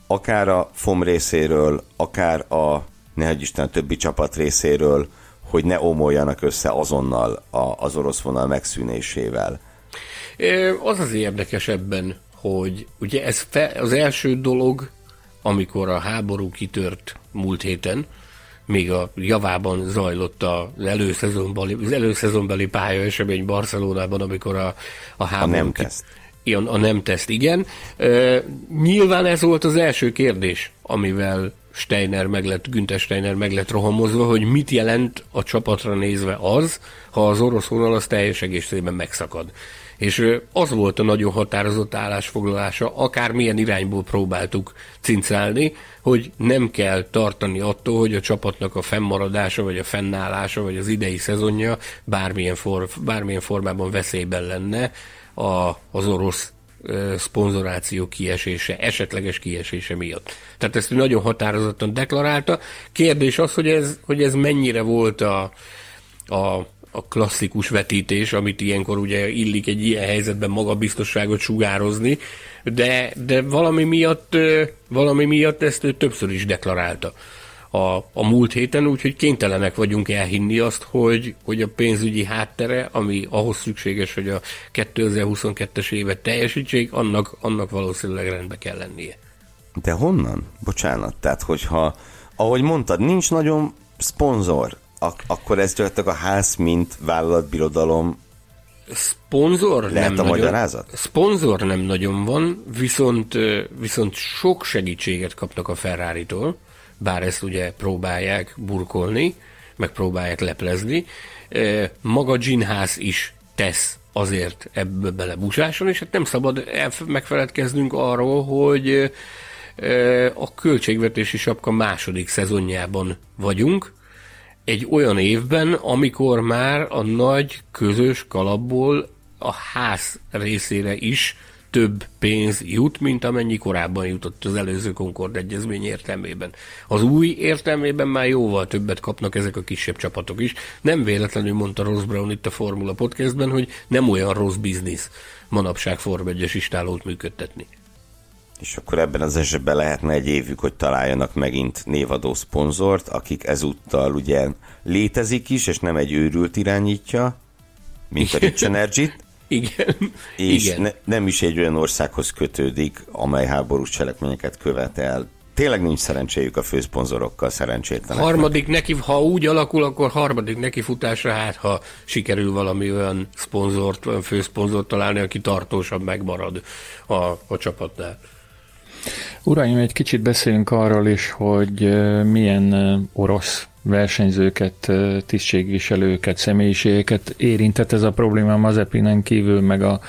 Akár a ef o em részéről, akár a, nehogy Isten, a többi csapat részéről, hogy ne omoljanak össze azonnal a, az orosz vonal megszűnésével. Az az érdekes ebben, hogy ugye ez fe, az első dolog, amikor a háború kitört múlt héten, még a javában zajlott az előszezonbeli, az előszezonbeli pályaesemény Barcelonában, amikor a, a háború... A nem ki, teszt. Ilyen, a nem teszt, igen. E, nyilván ez volt az első kérdés, amivel Steiner meg lett, Günther Steiner meg lett rohamozva, hogy mit jelent a csapatra nézve az, ha az orosz vonal az teljes egészében megszakad. És az volt a nagyon határozott állásfoglalása, akármilyen irányból próbáltuk cincálni, hogy nem kell tartani attól, hogy a csapatnak a fennmaradása, vagy a fennállása, vagy az idei szezonja bármilyen, for, bármilyen formában veszélyben lenne a, az orosz szponzoráció kiesése, esetleges kiesése miatt. Tehát ezt nagyon határozottan deklarálta. Kérdés az, hogy ez, hogy ez mennyire volt a, a a klasszikus vetítés, amit ilyenkor ugye illik egy ilyen helyzetben magabiztosságot sugározni, de, de valami miatt, valami miatt ezt többször is deklarálta a, a múlt héten, úgyhogy kénytelenek vagyunk elhinni azt, hogy, hogy a pénzügyi háttere, ami ahhoz szükséges, hogy a kétezer-huszonkettes évet teljesítsék, annak, annak valószínűleg rendbe kell lennie. De honnan? Bocsánat, tehát hogyha, ahogy mondtad, nincs nagyon szponzor, ak- akkor ez gyakorlatilag a ház, mint vállalatbirodalom. Szponzor nem a magyarázat? Szponzor nem nagyon van, viszont, viszont sok segítséget kapnak a Ferraritól, bár ezt ugye próbálják burkolni, megpróbálják leplezni. Maga Ginház is tesz azért ebbe belebusáson, és hát nem szabad megfeledkeznünk arról, hogy a költségvetési sapka második szezonjában vagyunk, egy olyan évben, amikor már a nagy közös kalapból a ház részére is több pénz jut, mint amennyi korábban jutott az előző Concord egyezmény értelmében. Az új értelmében már jóval többet kapnak ezek a kisebb csapatok is. Nem véletlenül mondta Ross Brown itt a Formula Podcastben, hogy nem olyan rossz biznisz manapság Form egyes istálót működtetni. És akkor ebben az esetben lehetne egy évük, hogy találjanak megint névadó szponzort, akik ezúttal ugye létezik is, és nem egy őrült irányítja, mint a Rich Energy-t. Igen. És igen. Ne, nem is egy olyan országhoz kötődik, amely háborús cselekményeket követ el. Tényleg nincs szerencséjük a főszponzorokkal, szerencsétlenek. Harmadik neki, ha úgy alakul, akkor harmadik nekifutásra, hát ha sikerül valami olyan szponzort, olyan főszponzort találni, aki tartósan megmarad a, a csapatnál. Uraim, egy kicsit beszélünk arról is, hogy milyen orosz versenyzőket, tisztségviselőket, személyiségeket érintett ez a probléma Mazepinen kívül, meg a,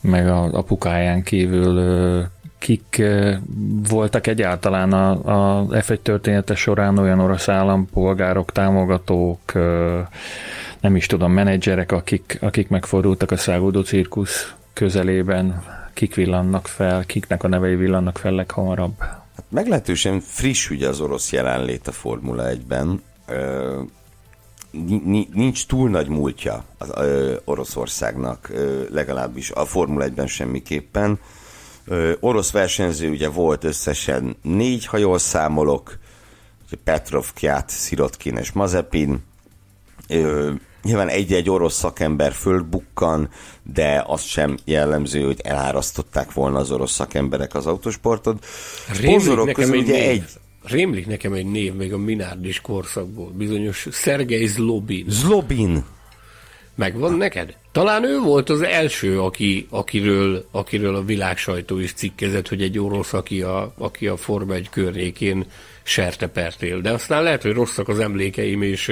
meg a apukáján kívül. Kik voltak egyáltalán a, a ef egy története során olyan orosz állampolgárok, támogatók, nem is tudom, menedzserek, akik, akik megfordultak a száguldó cirkusz közelében, kik villannak fel, kiknek a nevei villannak fel leghamarabb? Hát meglehetősen friss ugye az orosz jelenlét a Formula egyben. Ö, nincs túl nagy múltja az ö, Oroszországnak, ö, legalábbis a Formula egyben semmiképpen. Ö, orosz versenyző ugye volt összesen négy, ha jól számolok, Petrov, Kvyat, Sirotkin és Mazepin. Ö, Nyilván egy-egy orosz szakember fölbukkan, de az sem jellemző, hogy elárasztották volna az orosz szakemberek az autósportot. Rémlik nekem, egy név, egy... rémlik nekem egy név még a minárdis korszakból, bizonyos Szergei Zlobin. Zlobin! Megvan neked? Talán ő volt az első, aki, akiről, akiről a világ sajtó is cikkezett, hogy egy orosz, aki a, aki a Forma egy környékén sertepertél. De aztán lehet, hogy rosszak az emlékeim, és,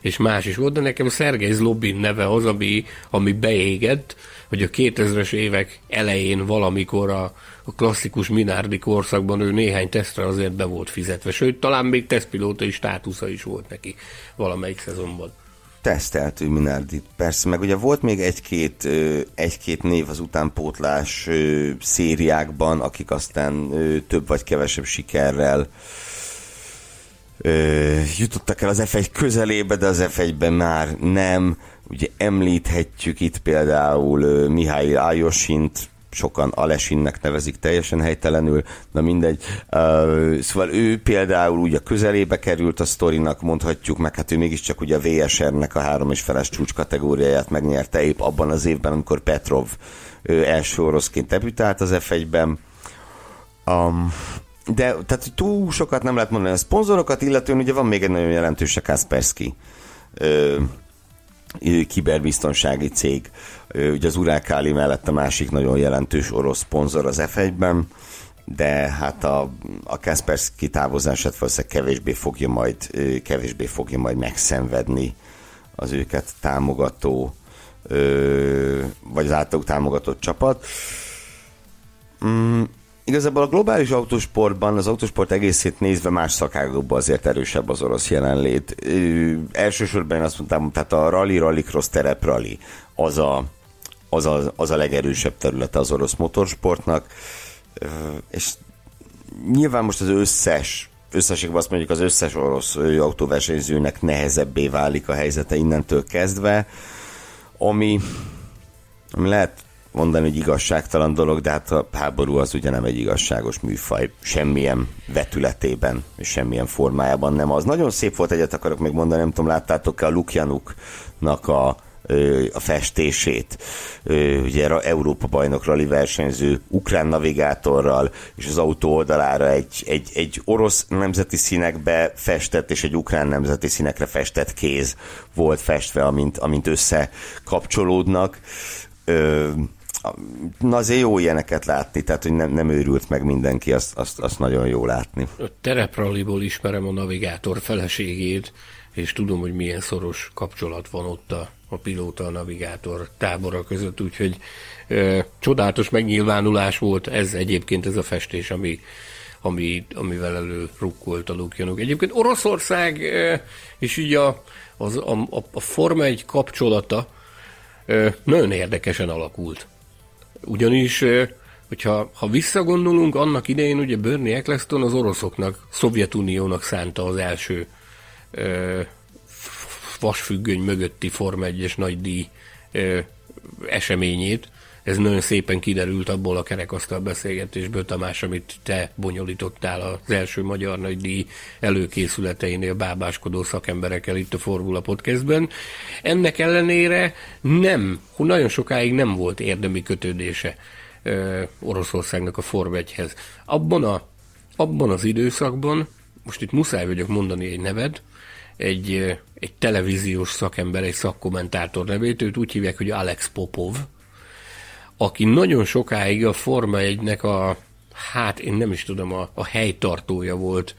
és más is volt, de nekem Szergei Zlobin neve az, ami, ami beégett, hogy a kétezres évek elején valamikor a, a klasszikus minárdi korszakban ő néhány tesztre azért be volt fizetve, sőt, talán még tesztpilótai státusza is volt neki valamelyik szezonban. Tesztelt ő Minardit, persze, meg ugye volt még egy-két, egy-két név az utánpótlás szériákban, akik aztán több vagy kevesebb sikerrel jutottak el az ef egy közelébe, de az ef egyben már nem. Ugye említhetjük itt például Mihail Ajosint, sokan Alesinnek nevezik teljesen helytelenül, na mindegy. Uh, szóval ő például úgy a közelébe került a sztorinak, mondhatjuk meg, hát ő mégiscsak ugye a vé es er-nek a három és feles csúcs kategóriáját megnyerte épp abban az évben, amikor Petrov ő első oroszként debütált az ef egyben. Um, de tehát túl sokat nem lehet mondani a szponzorokat, illetően ugye van még egy nagyon jelentős a Kaspersky uh, kiberbiztonsági cég. Ugye az Uralkali mellett a másik nagyon jelentős orosz szponzor az ef egyben, de hát a, a Kaspersky távozását valószínűleg kevésbé fogja majd, kevésbé fogja majd megszenvedni az őket támogató vagy az általuk támogatott csapat. Mm. Igazából a globális autósportban, az autósport egészét nézve más szakágokban azért erősebb az orosz jelenlét. Ö, elsősorban azt mondtam, tehát a rally, rallycross, terep rally az a, az, a, az a legerősebb területe az orosz motorsportnak. Ö, és nyilván most az összes összességben azt mondjuk, az összes orosz autóversenyzőnek nehezebbé válik a helyzete innentől kezdve, ami, ami lehet mondani, hogy igazságtalan dolog, de hát a háború az ugye nem egy igazságos műfaj, semmilyen vetületében és semmilyen formájában nem az. Nagyon szép volt, egyet akarok még mondani, nem tudom, láttátok-e a Lukjanuknak a a festését, ugye Európa bajnok rali versenyző ukrán navigátorral, és az autó oldalára egy, egy, egy orosz nemzeti színekbe festett és egy ukrán nemzeti színekre festett kéz volt festve, amint, amint összekapcsolódnak. Na azért jó ilyeneket látni, tehát hogy nem, nem őrült meg mindenki, azt, azt, azt nagyon jó látni. A terepralliból ismerem a navigátor feleségét, és tudom, hogy milyen szoros kapcsolat van ott a a pilóta, a navigátor tábora között, úgyhogy ö, csodálatos megnyilvánulás volt ez egyébként, ez a festés, ami, ami, amivel elő rukkolt a Lukjanuk. Egyébként Oroszország ö, és így a, az, a, a, a Forma egy kapcsolata ö, nagyon érdekesen alakult. Ugyanis, ö, hogyha ha visszagondolunk, annak idején ugye Bernie Eccleston az oroszoknak, Szovjetuniónak szánta az első ö, vasfüggöny mögötti Forma egyes nagy díj ö, eseményét. Ez nagyon szépen kiderült abból a kerekasztal beszélgetésből, Tamás, amit te bonyolítottál az első magyar nagy díj előkészületeinél bábáskodó szakemberekkel itt a Formula Podcastben. Ennek ellenére nem, nagyon sokáig nem volt érdemi kötődése ö, Oroszországnak a Forma egyhez. Abban, a, abban az időszakban, most itt muszáj vagyok mondani egy nevet, Egy, egy televíziós szakember, egy szakkommentátor nevét, őt úgy hívják, hogy Alex Popov, aki nagyon sokáig a Forma egynek a, hát én nem is tudom, a, a helytartója volt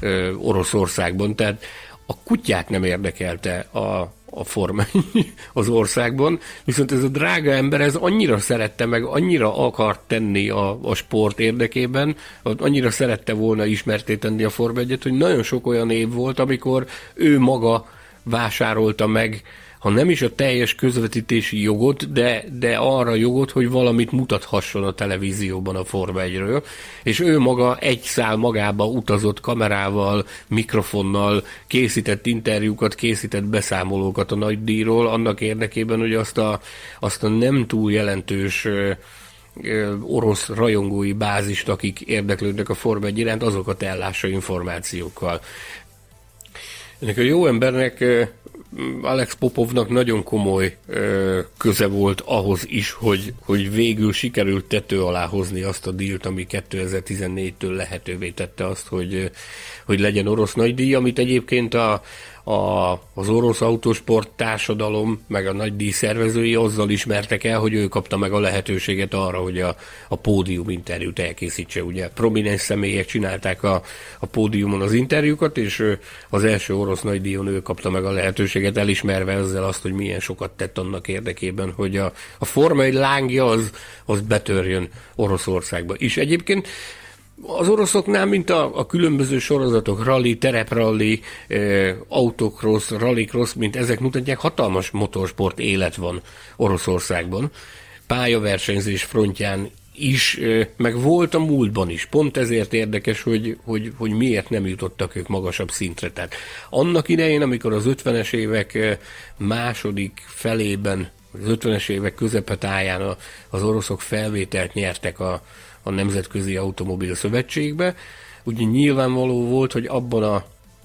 ö, Oroszországban, tehát a kutyát nem érdekelte a, a Forma egy az országban, viszont ez a drága ember, ez annyira szerette meg, annyira akart tenni a, a sport érdekében, annyira szerette volna ismerté tenni a Forma egyet, hogy nagyon sok olyan év volt, amikor ő maga vásárolta meg, ha nem is a teljes közvetítési jogot, de, de arra jogot, hogy valamit mutathasson a televízióban a Forma egyről, és ő maga egy szál magába utazott kamerával, mikrofonnal, készített interjúkat, készített beszámolókat a nagy díjról, annak érdekében, hogy azt a, azt a nem túl jelentős ö, ö, orosz rajongói bázist, akik érdeklődnek a Forma egy iránt, azokat ellássa információkkal. Ennek a jó embernek, Alex Popovnak nagyon komoly ö, köze volt ahhoz is, hogy, hogy végül sikerült tető alá hozni azt a dílt, ami kétezer-tizennégytől lehetővé tette azt, hogy, hogy legyen orosz nagydíj, amit egyébként a, a, az orosz autósport társadalom meg a nagydíj szervezői azzal ismertek el, hogy ő kapta meg a lehetőséget arra, hogy a, a pódium interjút elkészítse. Ugye prominens személyek csinálták a, a pódiumon az interjúkat, és az első orosz nagydíjon ő kapta meg a lehetőséget, elismerve ezzel azt, hogy milyen sokat tett annak érdekében, hogy a, a Forma egy lángja az, az betörjön Oroszországba. És egyébként az oroszoknál, mint a, a különböző sorozatok, rally, tereprally, eh, autocross, rallycross, mint ezek mutatják, hatalmas motorsport élet van Oroszországban. Pályaversenyzés frontján is, eh, meg volt a múltban is. Pont ezért érdekes, hogy, hogy, hogy miért nem jutottak ők magasabb szintre. Tehát annak idején, amikor az ötvenes évek második felében, az ötvenes évek közepetáján az oroszok felvételt nyertek a a Nemzetközi Automobil Szövetségbe. Ugye nyilvánvaló volt, hogy abban a,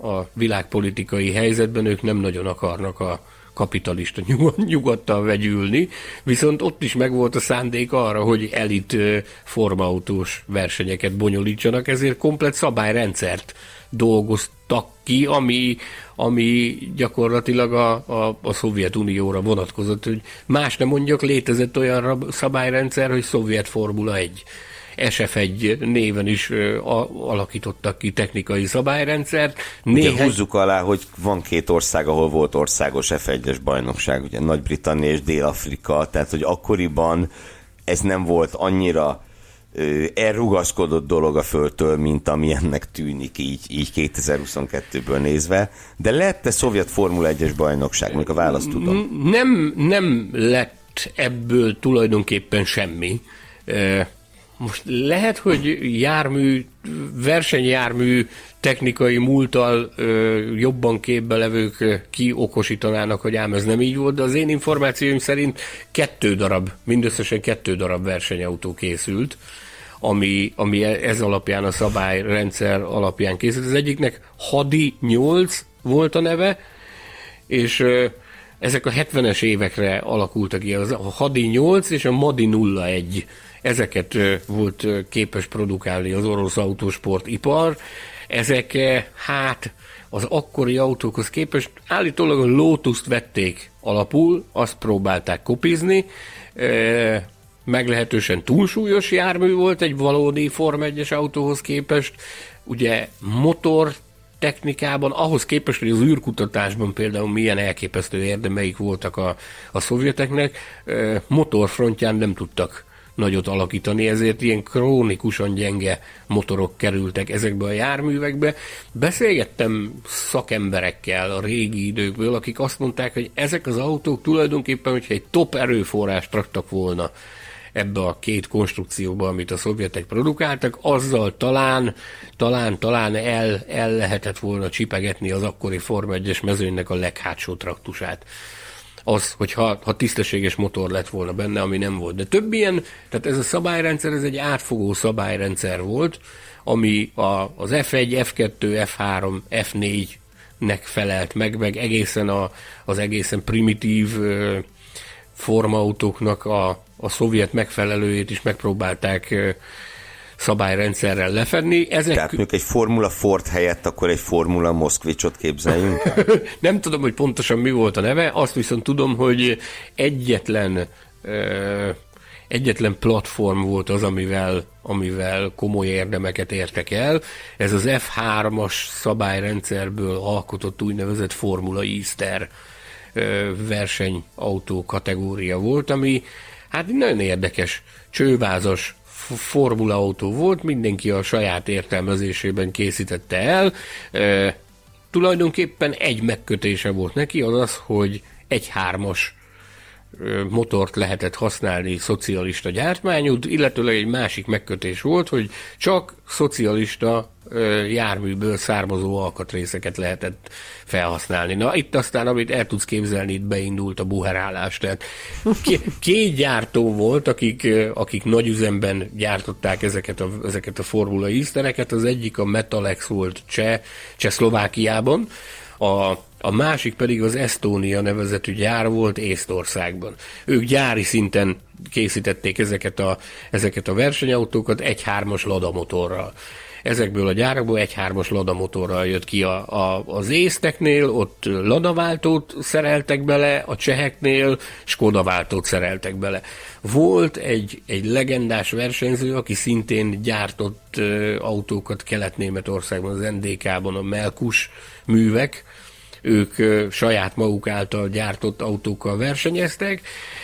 a világpolitikai helyzetben ők nem nagyon akarnak a kapitalista nyugattal vegyülni, viszont ott is megvolt a szándék arra, hogy elit formautós versenyeket bonyolítsanak, ezért komplett szabályrendszert dolgoztak ki, ami, ami gyakorlatilag a, a, a Szovjetunióra vonatkozott, hogy más nem mondjak, létezett olyan szabályrendszer, hogy Szovjet Formula egy. es ef egy néven is a, alakítottak ki technikai szabályrendszert. Néhány... Ugye húzzuk alá, hogy van két ország, ahol volt országos ef egyes bajnokság, ugye Nagy-Britannia és Dél-Afrika, tehát hogy akkoriban ez nem volt annyira ö, elrugaszkodott dolog a földtől, mint ami ennek tűnik így, így kétezer-huszonkettőből nézve. De lett-e szovjet Formula egyes bajnokság? Még a választ tudom. Nem, nem lett ebből tulajdonképpen semmi. Most lehet, hogy jármű, versenyjármű technikai múlttal ö, jobban képbe levők kiokosítanának, hogy ám ez nem így volt, de az én információim szerint kettő darab, mindösszesen kettő darab versenyautó készült, ami, ami ez alapján, a szabályrendszer alapján készült. Az egyiknek Hadi nyolc volt a neve, és ö, ezek a hetvenes évekre alakultak ki, a Hadi nyolc és a Madi nulla egy. Ezeket volt képes produkálni az orosz autósportipar. Ezek hát az akkori autókhoz képest állítólag a Lotus-t vették alapul, azt próbálták kopizni. Meglehetősen túlsúlyos jármű volt egy valódi Forma egyes autóhoz képest. Ugye motor technikában, ahhoz képest, hogy az űrkutatásban például milyen elképesztő érdemeik voltak a, a szovjeteknek, motorfrontján nem tudtak nagyot alakítani, ezért ilyen krónikusan gyenge motorok kerültek ezekbe a járművekbe. Beszélgettem szakemberekkel a régi időkből, akik azt mondták, hogy ezek az autók tulajdonképpen, hogyha egy top erőforrást raktak volna ebbe a két konstrukcióba, amit a szovjetek produkáltak, azzal talán, talán, talán el, el lehetett volna csipegetni az akkori Forma egyes mezőnynek a leghátsó traktusát. Az, hogyha ha tisztességes motor lett volna benne, ami nem volt. De több ilyen, tehát ez a szabályrendszer, ez egy átfogó szabályrendszer volt, ami a, az F egy, F kettő, F három, F négynek felelt meg, meg egészen a, az egészen primitív ö, formautóknak a, a szovjet megfelelőjét is megpróbálták ö, szabályrendszerrel lefedni. Ezek... Tehát mondjuk egy Formula Ford helyett akkor egy Formula Moszkvicsot képzeljünk? Nem tudom, hogy pontosan mi volt a neve, azt viszont tudom, hogy egyetlen ö, egyetlen platform volt az, amivel, amivel komoly érdemeket értek el. Ez az F hármas szabályrendszerből alkotott úgynevezett Formula Easter ö, versenyautó kategória volt, ami hát nagyon érdekes, csővázas formulaautó volt, mindenki a saját értelmezésében készítette el. E, tulajdonképpen egy megkötése volt neki, az az, hogy egy hármas motort lehetett használni szocialista gyártmányú, illetőleg egy másik megkötés volt, hogy csak szocialista járműből származó alkatrészeket lehetett felhasználni. Na, itt aztán, amit el tudsz képzelni, itt beindult a buherálás. Tehát két gyártó volt, akik, akik nagy üzemben gyártották ezeket a, ezeket a Formula Eastereket. Az egyik a Metalex volt Cseh, Csehszlovákiában, a A másik pedig az Estónia nevezetű gyár volt Észtországban. Ők gyári szinten készítették ezeket a, ezeket a versenyautókat egy hármas Lada motorral. Ezekből a gyárakból egy hármas Lada motorral jött ki a, a, az észteknél, ott Lada váltót szereltek bele, a cseheknél Skoda váltót szereltek bele. Volt egy, egy legendás versenyző, aki szintén gyártott ö, autókat Kelet-Németországban, az en dé ká-ban, a Melkus művek, ők ö, saját maguk által gyártott autókkal versenyeztek.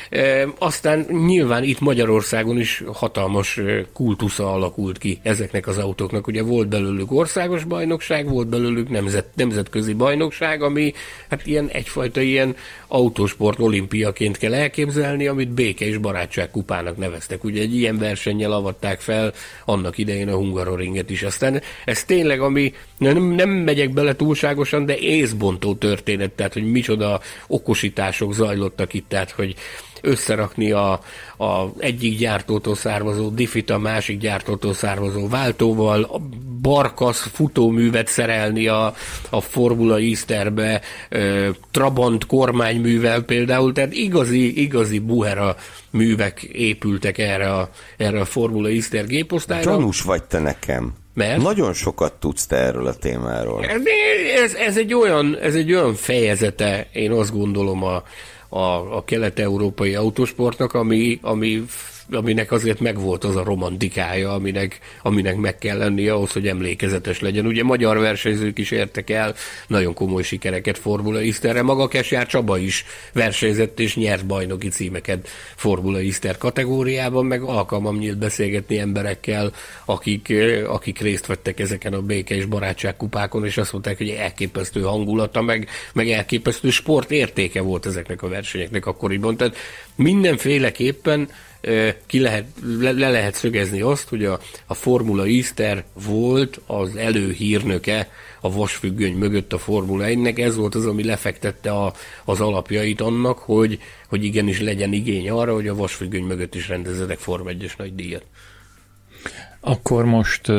E, aztán nyilván itt Magyarországon is hatalmas ö, kultusza alakult ki ezeknek az autóknak. Ugye volt belőlük országos bajnokság, volt belőlük nemzet, nemzetközi bajnokság, ami hát ilyen egyfajta ilyen autósport olimpiaként kell elképzelni, amit béke és barátság kupának neveztek. Ugye egy ilyen versennyel avatták fel annak idején a Hungaroringet is. Aztán ez tényleg, ami nem, nem megyek bele túlságosan, de észbontó történet, tehát hogy micsoda okosítások zajlottak itt, tehát hogy összerakni a, a egyik gyártótól származó diffit a másik gyártótól származó váltóval, a barkasz futóművet szerelni a, a Formula Easterbe, ö, Trabant kormányművel például, tehát igazi, igazi buhera művek épültek erre a, erre a Formula Easter géposztályra. Gyanús vagy te nekem. Mert? Nagyon sokat tudsz te erről a témáról. Ez, ez, ez, egy olyan, ez egy olyan fejezete, én azt gondolom, a, a, a kelet-európai autósportnak, ami, ami, aminek azért megvolt az a romantikája, aminek, aminek meg kell lennie ahhoz, hogy emlékezetes legyen. Ugye magyar versenyzők is értek el nagyon komoly sikereket Formula Easterre. Maga Kesjár Csaba is versenyzett és nyert bajnoki címeket Formula Easter kategóriában, meg alkalmam nyílt beszélgetni emberekkel, akik, akik részt vettek ezeken a béke és barátság kupákon, és azt mondták, hogy elképesztő hangulata, meg, meg elképesztő sportértéke volt ezeknek a versenyeknek akkoriban. Tehát mindenféleképpen ki lehet, le, le lehet szögezni azt, hogy a, a Formula Easter volt az előhírnöke a vasfüggöny mögött a Formula egynek. Ez volt az, ami lefektette a, az alapjait annak, hogy, hogy igenis legyen igény arra, hogy a vasfüggöny mögött is rendezzenek Forma egyes nagy díjat. Akkor most uh,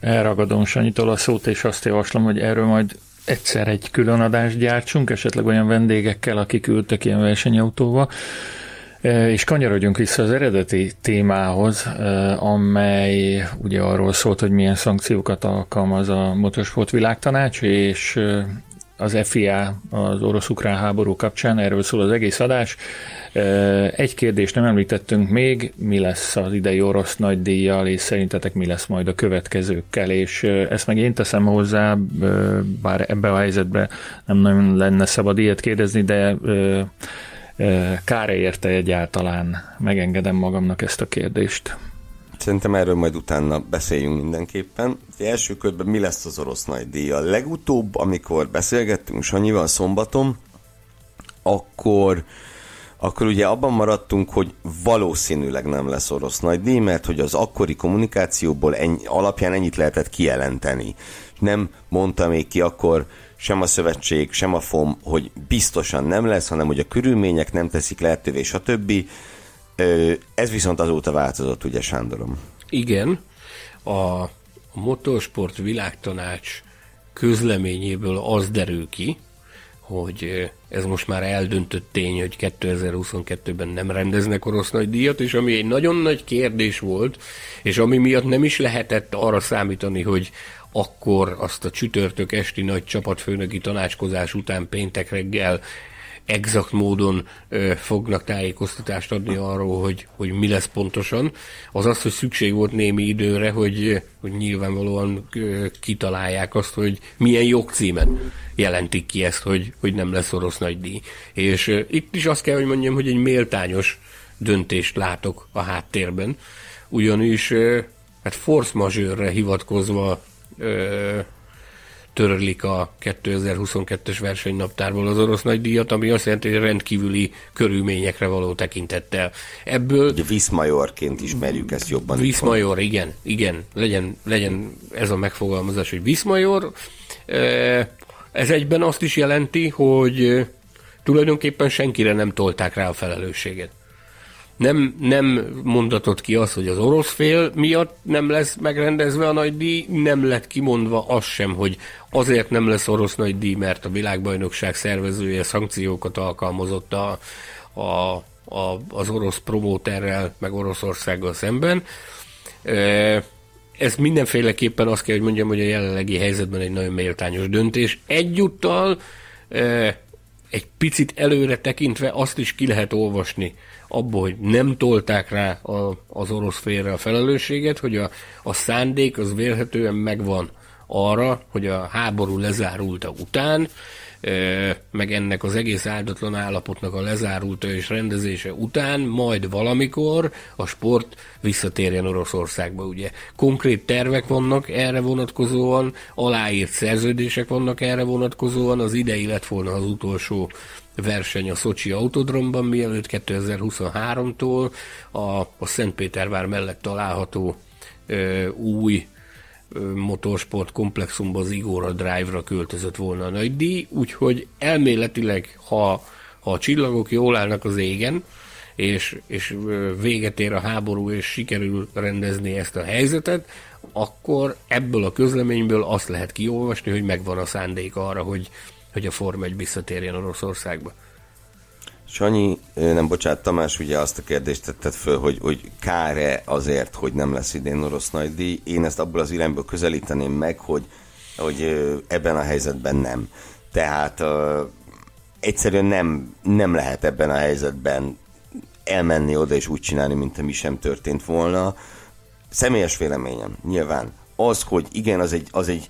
elragadom Sanyitól a szót, és azt javaslom, hogy erről majd egyszer egy külön adást gyártsunk, esetleg olyan vendégekkel, akik ültek ilyen versenyautóval, és kanyarodjunk vissza az eredeti témához, amely ugye arról szólt, hogy milyen szankciókat alkalmaz a Motorsport Világtanács, és az ef i á az orosz-ukrán háború kapcsán, erről szól az egész adás. Egy kérdést nem említettünk még, mi lesz az idei orosz nagydíjjal, és szerintetek mi lesz majd a következőkkel, és ezt meg én teszem hozzá, bár ebben a helyzetben nem nagyon lenne szabad ilyet kérdezni, de kára érte egyáltalán, megengedem magamnak ezt a kérdést. Szerintem erről majd utána beszéljünk mindenképpen. Az első körben mi lesz az orosz nagydíjjal? Legutóbb, amikor beszélgettünk Sanyival szombaton, akkor, akkor ugye abban maradtunk, hogy valószínűleg nem lesz orosz nagydíj, mert hogy az akkori kommunikációból ennyi, alapján ennyit lehetett kijelenteni. Nem mondta még ki akkor sem a szövetség, sem a ef o em, hogy biztosan nem lesz, hanem hogy a körülmények nem teszik lehetővé, stb. Ez viszont azóta változott, ugye, Sándorom? Igen. A Motorsport Világtanács közleményéből az derül ki, hogy ez most már eldöntött tény, hogy kétezer-huszonkettőben nem rendeznek orosz nagydíjat, és ami egy nagyon nagy kérdés volt, és ami miatt nem is lehetett arra számítani, hogy akkor azt a csütörtök esti nagy csapatfőnöki tanácskozás után péntek reggel exakt módon ö, fognak tájékoztatást adni arról, hogy, hogy mi lesz pontosan, az az, hogy szükség volt némi időre, hogy, hogy nyilvánvalóan ö, kitalálják azt, hogy milyen jogcímen jelentik ki ezt, hogy, hogy nem lesz orosz nagydíj. És ö, itt is azt kell, hogy mondjam, hogy egy méltányos döntést látok a háttérben, ugyanis ö, hát force majeure hivatkozva ö, törlik a kétezer-huszonkettes versenynaptárból az orosz nagydíjat, ami azt jelenti, hogy rendkívüli körülményekre való tekintettel. Ebből... Ugye viszmajorként ismerjük ezt jobban. Viszmajor, igen, igen. Legyen, legyen ez a megfogalmazás, hogy viszmajor. Ez egyben azt is jelenti, hogy tulajdonképpen senkire nem tolták rá a felelősséget. Nem, nem mondatott ki az, hogy az orosz fél miatt nem lesz megrendezve a nagydíj, nem lett kimondva az sem, hogy azért nem lesz orosz nagydíj, mert a világbajnokság szervezője szankciókat alkalmazott a, a, a, az orosz promóterrel, meg Oroszországgal szemben. Ez mindenféleképpen azt kell, hogy mondjam, hogy a jelenlegi helyzetben egy nagyon méltányos döntés. Egyúttal egy picit előre tekintve azt is ki lehet olvasni abból, hogy nem tolták rá a, az orosz félre a felelősséget, hogy a, a szándék az vélhetően megvan arra, hogy a háború lezárulta után, meg ennek az egész áldatlan állapotnak a lezárulta és rendezése után, majd valamikor a sport visszatérjen Oroszországba, ugye. Konkrét tervek vannak erre vonatkozóan, aláírt szerződések vannak erre vonatkozóan, az idei lett volna az utolsó verseny a Szocsi Autodromban, mielőtt kétezer-huszonháromtól a, a Szentpétervár mellett található ö, új motorsport komplexumban az Igora Drive-ra költözött volna a nagydíj, úgyhogy elméletileg, ha, ha a csillagok jól állnak az égen, és, és véget ér a háború, és sikerül rendezni ezt a helyzetet, akkor ebből a közleményből azt lehet kiolvasni, hogy megvan a szándék arra, hogy, hogy a Forma egy visszatérjen Oroszországba. Sanyi, nem bocsánat, Tamás, ugye azt a kérdést tetted föl, hogy, hogy kár-e azért, hogy nem lesz idén orosz nagydíj. Én ezt abból az irányból közelíteném meg, hogy, hogy ebben a helyzetben nem. Tehát uh, egyszerűen nem, nem lehet ebben a helyzetben elmenni oda és úgy csinálni, mint mi sem történt volna. Személyes véleményem nyilván az, hogy igen, az egy... Az egy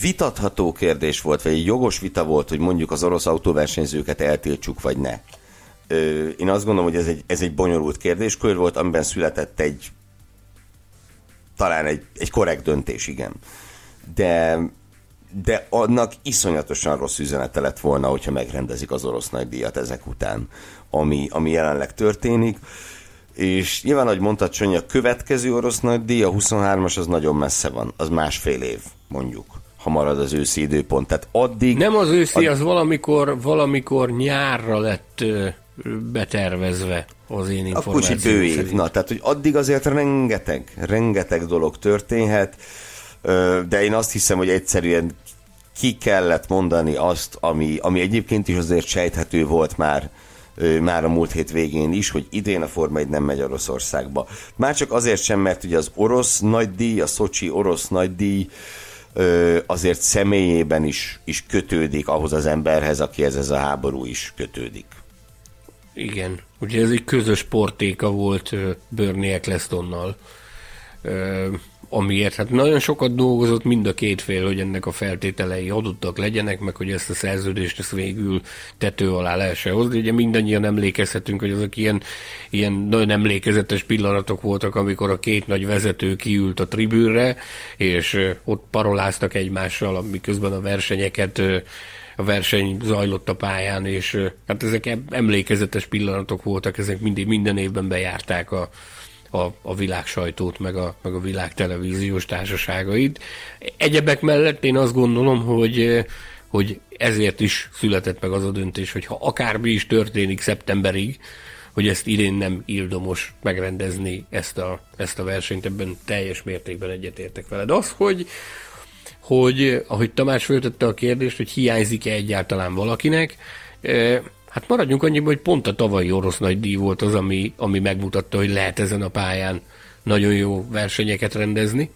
vitatható kérdés volt, vagy egy jogos vita volt, hogy mondjuk az orosz autóversenyzőket eltiltsuk, vagy ne. Én azt gondolom, hogy ez egy, ez egy bonyolult kérdéskör volt, amiben született egy talán egy, egy korrekt döntés, igen. De, de annak iszonyatosan rossz üzenete lett volna, hogyha megrendezik az orosz nagydíjat ezek után, ami, ami jelenleg történik. és nyilván, ahogy mondtad, Csonyi, a következő orosz nagydíj, a huszonhármas az nagyon messze van, az másfél év, mondjuk, ha marad az őszi időpont. Tehát addig... Nem az őszi, ad... az valamikor, valamikor nyárra lett betervezve az én információim szerint. A kicsit bőjév, na, tehát, hogy addig azért rengeteg, rengeteg dolog történhet, de én azt hiszem, hogy egyszerűen ki kellett mondani azt, ami, ami egyébként is azért sejthető volt már, már a múlt hét végén is, hogy idén a Forma egy nem megy Oroszországba. Már csak azért sem, mert ugye az orosz nagydíj, a Szocsi orosz nagydíj azért személyében is, is kötődik ahhoz az emberhez, akihez ez a háború is kötődik. Igen, ugye ez egy közös portéka volt Bernie Ecclestonnal, amiért hát nagyon sokat dolgozott mind a két fél, hogy ennek a feltételei adottak legyenek, meg hogy ezt a szerződést ezt végül tető alá lehessen hozni. Ugye mindannyian emlékezhetünk, hogy azok ilyen, ilyen nagyon emlékezetes pillanatok voltak, amikor a két nagy vezető kiült a tribűnre, és ott paroláztak egymással, miközben a versenyeket a verseny zajlott a pályán, és hát ezek emlékezetes pillanatok voltak, ezek mindig minden évben bejárták a A, a világ sajtót, meg a, meg a világ televíziós társaságait. Egyebek mellett én azt gondolom, hogy, hogy ezért is született meg az a döntés, hogy ha akármi is történik szeptemberig, hogy ezt idén nem ildomos megrendezni ezt a, ezt a versenyt, ebben teljes mértékben egyetértek veled. Az, hogy, hogy ahogy Tamás föltette a kérdést, hogy hiányzik-e egyáltalán valakinek, hát maradjunk annyiban, hogy pont a tavalyi orosz nagydíj volt az, ami, ami megmutatta, hogy lehet ezen a pályán nagyon jó versenyeket rendezni.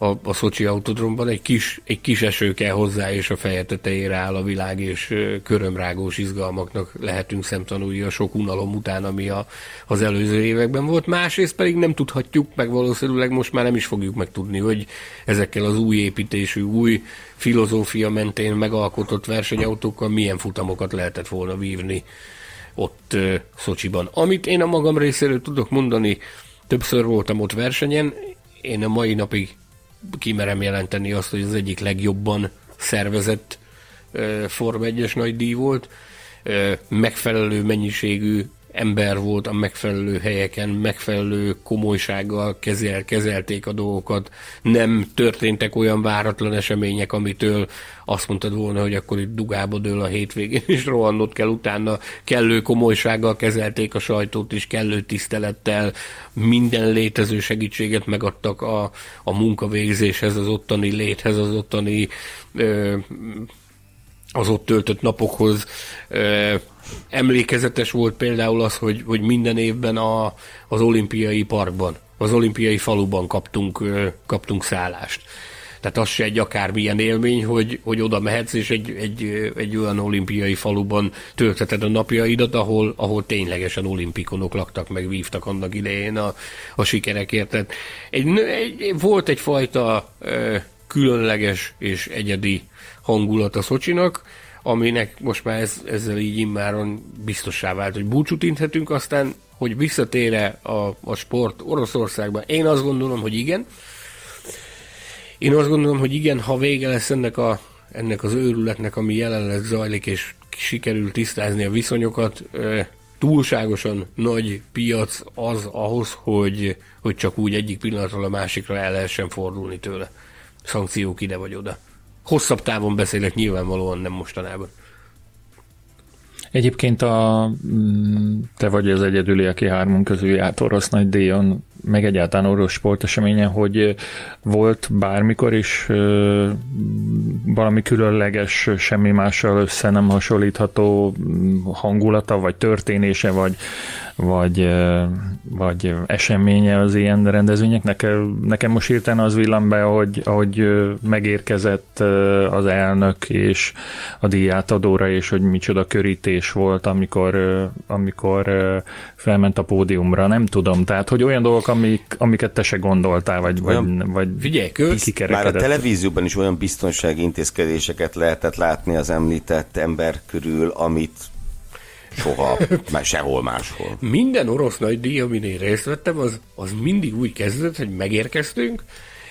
A, a Szocsi Autodromban egy kis, egy kis eső kell hozzá, és a feje tetejére áll a világ, és körömrágós izgalmaknak lehetünk szemtanúi a sok unalom után, ami a, az előző években volt. Másrészt pedig nem tudhatjuk, meg valószínűleg most már nem is fogjuk megtudni, hogy ezekkel az új építésű, új filozófia mentén megalkotott versenyautókkal milyen futamokat lehetett volna vívni ott Szocsiban. Amit én a magam részéről tudok mondani, többször voltam ott versenyen, én a mai napig kimerem jelenteni azt, hogy az egyik legjobban szervezett uh, Forma egyes nagydíj volt, uh, megfelelő mennyiségű ember volt a megfelelő helyeken, megfelelő komolysággal kezel, kezelték a dolgokat, nem történtek olyan váratlan események, amitől azt mondtad volna, hogy akkor itt dugába dől a hétvégén, és rohannod kell utána, kellő komolysággal kezelték a sajtót is, kellő tisztelettel, minden létező segítséget megadtak a, a munkavégzéshez, az ottani léthez, az ottani ö, az ott töltött napokhoz. Ö, emlékezetes volt például az, hogy, hogy minden évben a, az olimpiai parkban, az olimpiai faluban kaptunk, kaptunk szállást. Tehát az se egy akármilyen élmény, hogy, hogy oda mehetsz, és egy, egy, egy olyan olimpiai faluban töltheted a napjaidat, ahol, ahol ténylegesen olimpikonok laktak, meg vívtak annak idején a, a sikerekért. Tehát egy, egy, volt egyfajta ö, különleges és egyedi hangulat a Szocsinak, aminek most már ez, ezzel így immáron biztossá vált, hogy búcsút inthetünk, aztán, hogy visszatér-e a, a sport Oroszországban. Én azt gondolom, hogy igen. Én azt gondolom, hogy igen, ha vége lesz ennek, a, ennek az őrületnek, ami jelenleg zajlik, és sikerül tisztázni a viszonyokat, túlságosan nagy piac az ahhoz, hogy, hogy csak úgy egyik pillanatról a másikra el lehessen fordulni tőle. Szankciók ide vagy oda. Hosszabb távon beszélek, nyilvánvalóan nem mostanában. Egyébként a, te vagy az egyedüli, aki hármunk közül járt orosz nagydíjon, meg egyáltalán orosz sporteseményen, hogy volt bármikor is ö, valami különleges, semmi mással össze nem hasonlítható hangulata, vagy történése, vagy, vagy, ö, vagy eseménye az ilyen rendezvényeknek. Nekem most hirtelen az villan be, ahogy, ahogy megérkezett az elnök és a díjátadóra, és hogy micsoda körítés volt, amikor, amikor felment a pódiumra. Nem tudom, tehát hogy olyan dolgok, Amik, amiket te se gondoltál, vagy, olyan, vagy, vagy figyelj, már a televízióban is olyan biztonsági intézkedéseket lehetett látni az említett ember körül, amit soha, már sehol máshol. Minden orosz nagydíj, amin én részt vettem, az, az mindig úgy kezdődött, hogy megérkeztünk,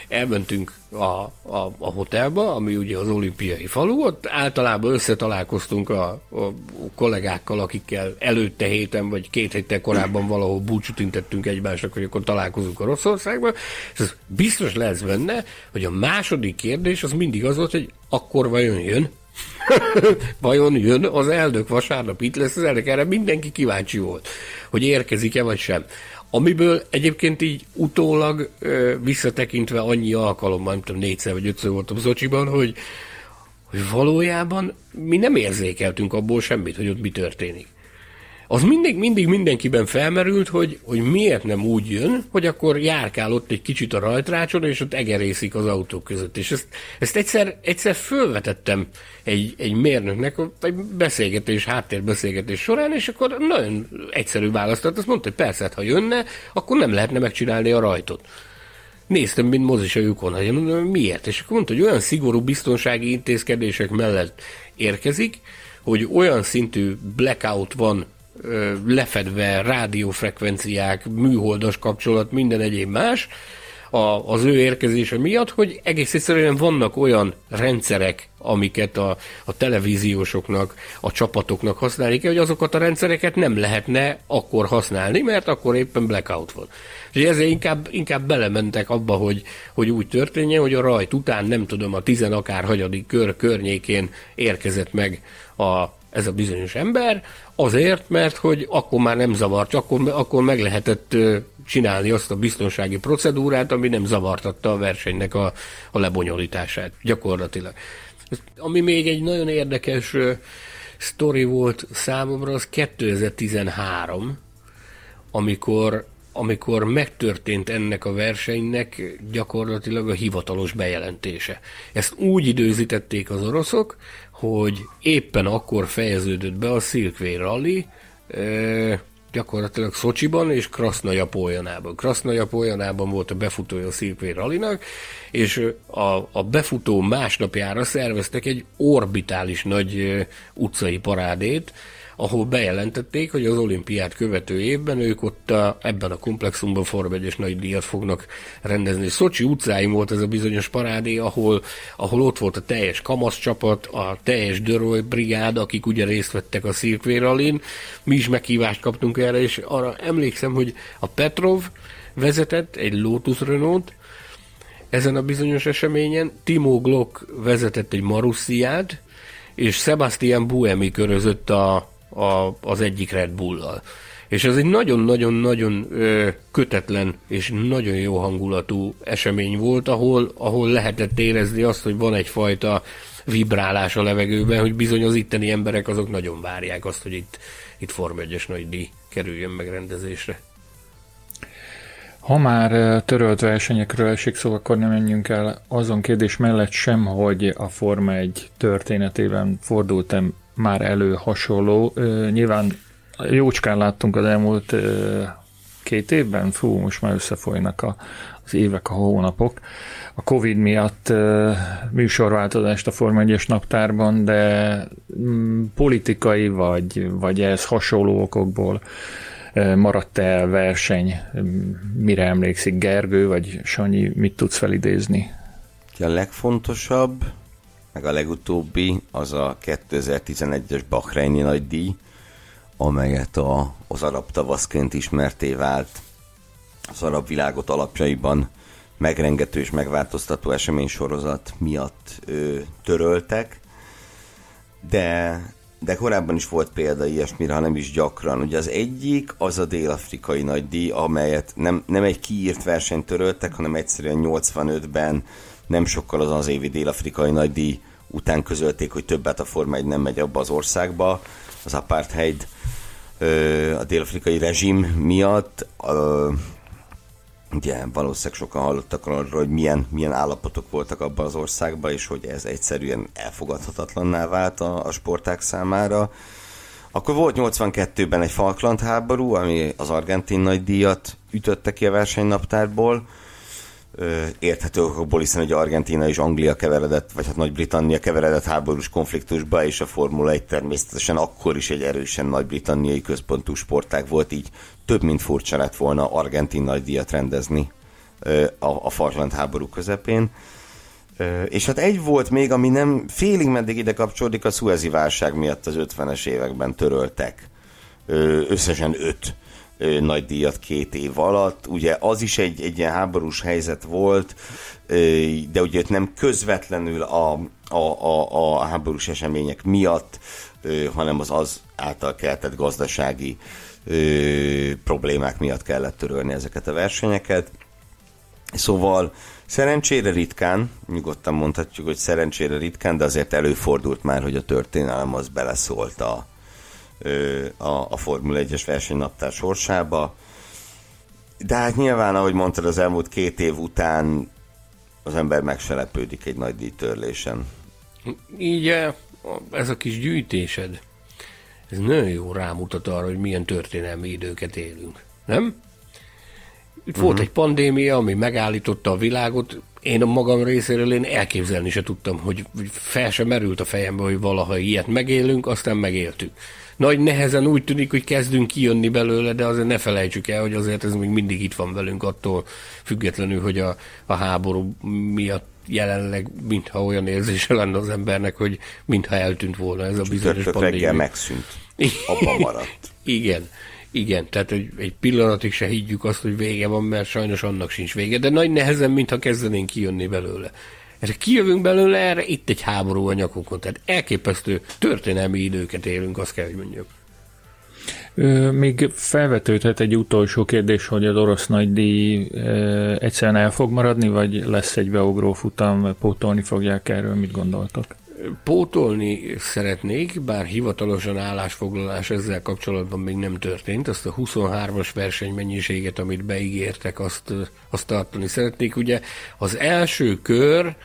elmentünk a, a, a hotelba, ami ugye az olimpiai falu, ott általában összetalálkoztunk a, a kollégákkal, akikkel előtte héten, vagy két héttel korábban valahol búcsút intettünk egymásnak, hogy akkor találkozunk a Oroszországban, és ez biztos lesz benne, hogy a második kérdés az mindig az volt, hogy akkor vajon jön? Vajon jön az elnök vasárnap, itt lesz az elnök? Erre mindenki kíváncsi volt, hogy érkezik-e vagy sem. Amiből egyébként így utólag ö, visszatekintve annyi alkalommal, nem tudom, négyszer vagy ötször voltam Szocsiban, hogy, hogy valójában mi nem érzékeltünk abból semmit, hogy ott mi történik. Az mindig, mindig mindenkiben felmerült, hogy, hogy miért nem úgy jön, hogy akkor járkál ott egy kicsit a rajtrácson, és ott egerészik az autók között. És ezt, ezt egyszer, egyszer fölvetettem egy, egy mérnöknek egy beszélgetés, háttérbeszélgetés során, és akkor nagyon egyszerű választott. Azt mondta, hogy persze, hát, ha jönne, akkor nem lehetne megcsinálni a rajtot. Néztem, mint mozis a lyukon, hogy miért? És akkor mondta, hogy olyan szigorú biztonsági intézkedések mellett érkezik, hogy olyan szintű blackout van, lefedve rádiófrekvenciák, műholdas kapcsolat, minden egyéb más a, az ő érkezése miatt, hogy egész egyszerűen vannak olyan rendszerek, amiket a, a televíziósoknak, a csapatoknak használni kell, hogy azokat a rendszereket nem lehetne akkor használni, mert akkor éppen blackout van. És ezért inkább, inkább belementek abba, hogy, hogy úgy történjen, hogy a rajt után, nem tudom, a tizen akár hagyadik kör környékén érkezett meg a ez a bizonyos ember, azért, mert hogy akkor már nem zavart, akkor, akkor meg lehetett csinálni azt a biztonsági procedúrát, ami nem zavartatta a versenynek a, a lebonyolítását, gyakorlatilag. Ami még egy nagyon érdekes sztori volt számomra, az kétezer-tizenhárom, amikor, amikor megtörtént ennek a versenynek gyakorlatilag a hivatalos bejelentése. Ezt úgy időzítették az oroszok, hogy éppen akkor fejeződött be a Silkvé Rally e, gyakorlatilag Szocsiban és Krasznajapoljanában. Krasznajapoljanában volt a befutója a Silkvé Rallynak, és a, a befutó másnapjára szerveztek egy orbitális nagy e, utcai parádét, ahol bejelentették, hogy az olimpiát követő évben ők ott a, ebben a komplexumban Form egyes nagy díjat fognak rendezni. Szocsi utcáim volt ez a bizonyos parádé, ahol, ahol ott volt a teljes kamasz csapat, a teljes Döröly brigád, akik ugye részt vettek a Silkvé Rallyn. Mi is meghívást kaptunk erre, és arra emlékszem, hogy a Petrov vezetett egy Lotus Renault ezen a bizonyos eseményen, Timo Glock vezetett egy Marussiát, és Sebastian Buemi körözött a A, az egyik Red Bull-al. És ez egy nagyon-nagyon-nagyon ö, kötetlen és nagyon jó hangulatú esemény volt, ahol, ahol lehetett érezni azt, hogy van egyfajta vibrálás a levegőben, hogy bizony az itteni emberek azok nagyon várják azt, hogy itt, itt Form egyes nagy díj kerüljön megrendezésre. Ha már törölt versenyekről esik szó, akkor nem menjünk el azon kérdés mellett sem, hogy a Forma egy történetében fordultam már elő hasonló. Uh, nyilván jócskán láttunk az elmúlt uh, két évben, fú, most már összefolynak a, az évek, a hónapok. A Covid miatt uh, műsorváltozást a Forma egyes naptárban, de um, politikai vagy, vagy ehhez hasonló okokból uh, maradt el verseny. Um, mire emlékszik Gergő, vagy Sanyi, mit tudsz felidézni? A legfontosabb meg a legutóbbi az a kétezer-tizenegyes bahreini nagy díj, amelyet a, az arab tavaszként ismerté vált, az arab világot alapjaiban megrengető és megváltoztató eseménysorozat miatt ö, töröltek, de, de korábban is volt példa ilyesmire, ha nem is gyakran. Ugye az egyik az a dél-afrikai nagy díj, amelyet nem, nem egy kiírt versenyt töröltek, hanem egyszerűen nyolcvanötben nem sokkal az az évi dél-afrikai nagydíj után közölték, hogy többet a Forma egy nem megy abba az országba. Az apartheid, a dél-afrikai rezsim miatt. Ugye valószínűleg sokan hallottak arról, hogy milyen, milyen állapotok voltak abban az országban, és hogy ez egyszerűen elfogadhatatlanná vált a, a sporták számára. Akkor volt nyolcvankettőben egy Falkland háború, ami az argentin nagydíjat ütötte ki a versenynaptárból. Érthető okokból, hiszen hogy Argentína és Anglia keveredett, vagy hát Nagy-Britannia keveredett háborús konfliktusba, és a Formula egy természetesen akkor is egy erősen nagy-britanniai központú sportág volt, így több mint furcsa lett volna argentin nagydíjat rendezni a, a farzsant háború közepén. És hát egy volt még, ami nem félig meddig ide kapcsolódik, a szuezi válság miatt az ötvenes években töröltek összesen öt nagy díjat két év alatt. Ugye az is egy, egy ilyen háborús helyzet volt, de ugye nem közvetlenül a, a, a, a háborús események miatt, hanem az az által keltett gazdasági problémák miatt kellett törölni ezeket a versenyeket. Szóval szerencsére ritkán, nyugodtan mondhatjuk, hogy szerencsére ritkán, de azért előfordult már, hogy a történelem az beleszólt a, a, a Formula egyes versenynaptár sorsába. De hát nyilván, ahogy mondtad, az elmúlt két év után az ember megselepődik egy nagy díjtörlésen. Így ez a kis gyűjtésed, ez nagyon jó rámutat arra, hogy milyen történelmi időket élünk, nem? Itt uh-huh. volt egy pandémia, ami megállította a világot. Én a magam részéről én elképzelni se tudtam, hogy fel sem merült a fejembe, hogy valaha ilyet megélünk, aztán megéltük. Nagy nehezen úgy tűnik, hogy kezdünk kijönni belőle, de azért ne felejtsük el, hogy azért ez még mindig itt van velünk attól függetlenül, hogy a, a háború miatt jelenleg mintha olyan érzése lenne az embernek, hogy mintha eltűnt volna ez a bizonyos pandémia. Reggel megszűnt. Abba maradt. Igen. Igen, tehát egy, egy pillanatig se higgyük azt, hogy vége van, mert sajnos annak sincs vége, de nagy nehezen, mintha kezdenénk kijönni belőle. Erre kijövünk belőle, erre itt egy háború a nyakunkon, tehát elképesztő történelmi időket élünk, azt kell, hogy mondjuk. Még felvetődhet egy utolsó kérdés, hogy az orosz nagydíj egyszerűen el fog maradni, vagy lesz egy beugró futam, pótolni fogják, erről mit gondoltok? Pótolni szeretnék, bár hivatalosan állásfoglalás ezzel kapcsolatban még nem történt. Azt a huszonhármas versenymennyiséget, amit beígértek, azt, azt tartani szeretnék. Ugye az első kör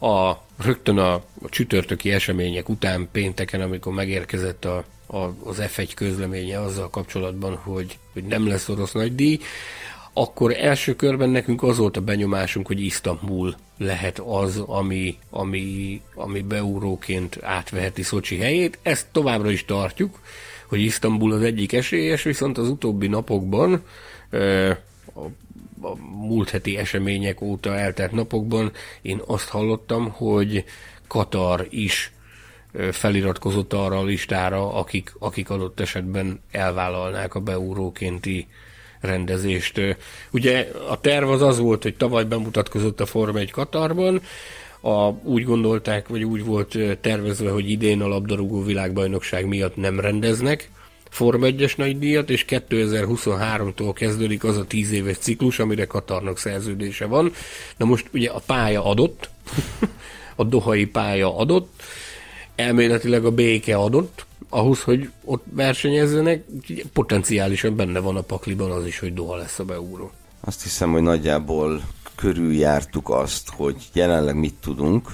a, rögtön a, a csütörtöki események után pénteken, amikor megérkezett a, a, az ef egy közleménye azzal kapcsolatban, hogy, hogy nem lesz orosz nagydíj, akkor első körben nekünk az volt a benyomásunk, hogy Isztambul lehet az, ami, ami, ami beúróként átveheti Szocsi helyét. Ezt továbbra is tartjuk, hogy Isztambul az egyik esélyes, viszont az utóbbi napokban, a múlt heti események óta eltelt napokban én azt hallottam, hogy Katar is feliratkozott arra a listára, akik, akik adott esetben elvállalnák a beúrókénti rendezést. Ugye a terv az az volt, hogy tavaly bemutatkozott a Forma egy Katarban, a, úgy gondolták, vagy úgy volt tervezve, hogy idén a labdarúgó világbajnokság miatt nem rendeznek Forma egyes nagydíjat, és kétezer-huszonháromtól kezdődik az a tíz éves ciklus, amire Katarnak szerződése van. Na most ugye a pálya adott, a dohai pálya adott, elméletileg a béke adott, ahhoz, hogy ott versenyezzenek, potenciálisan benne van a pakliban az is, hogy Doha lesz a beugró. Azt hiszem, hogy nagyjából körüljártuk azt, hogy jelenleg mit tudunk,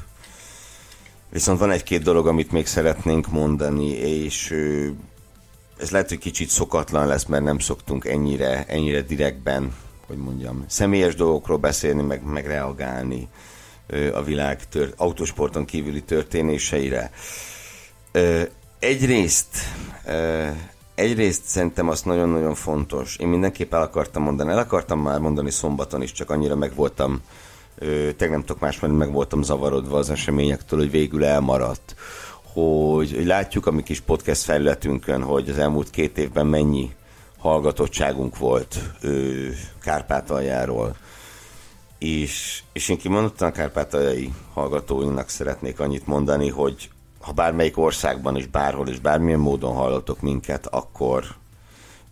viszont van egy-két dolog, amit még szeretnénk mondani, és ez lehet, hogy kicsit szokatlan lesz, mert nem szoktunk ennyire, ennyire direktben, hogy mondjam, személyes dolgokról beszélni, meg, meg reagálni a világ tört, autósporton kívüli történéseire. Egyrészt, egyrészt szerintem azt nagyon-nagyon fontos. Én mindenképp el akartam mondani. El akartam már mondani szombaton is, csak annyira megvoltam, tényleg nem tudok más mondani, meg voltam zavarodva az eseményektől, hogy végül elmaradt. Hogy, hogy látjuk a mi kis podcast felületünkön, hogy az elmúlt két évben mennyi hallgatottságunk volt Kárpátaljáról. És, és én kimondottan a kárpátaljai hallgatóinknak szeretnék annyit mondani, hogy ha bármelyik országban és bárhol és bármilyen módon hallottok minket, akkor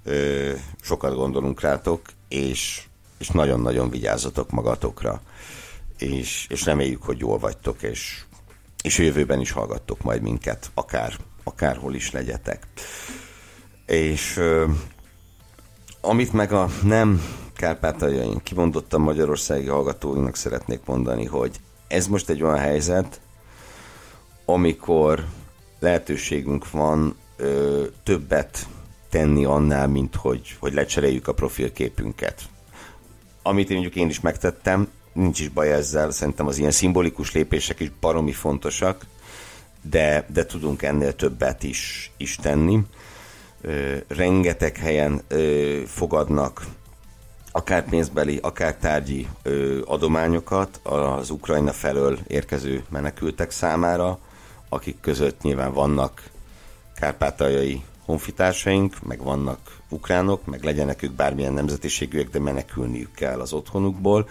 ö, sokat gondolunk rátok, és, és nagyon-nagyon vigyázzatok magatokra, és, és reméljük, hogy jól vagytok, és, és a jövőben is hallgattok majd minket, akár, akárhol is legyetek. És ö, amit meg a nem kárpátaljaink, kimondottan magyarországi hallgatóinknak szeretnék mondani, hogy ez most egy olyan helyzet, amikor lehetőségünk van ö, többet tenni annál, mint hogy, hogy lecseréljük a profilképünket. Amit én mondjuk én is megtettem, nincs is baj ezzel, szerintem az ilyen szimbolikus lépések is baromi fontosak, de, de tudunk ennél többet is, is tenni. Ö, rengeteg helyen ö, fogadnak akár pénzbeli, akár tárgyi ö, adományokat az Ukrajna felől érkező menekültek számára, akik között nyilván vannak kárpátaljai honfitársaink, meg vannak ukránok, meg legyenek ők bármilyen nemzetiségűek, de menekülniük kell az otthonukból,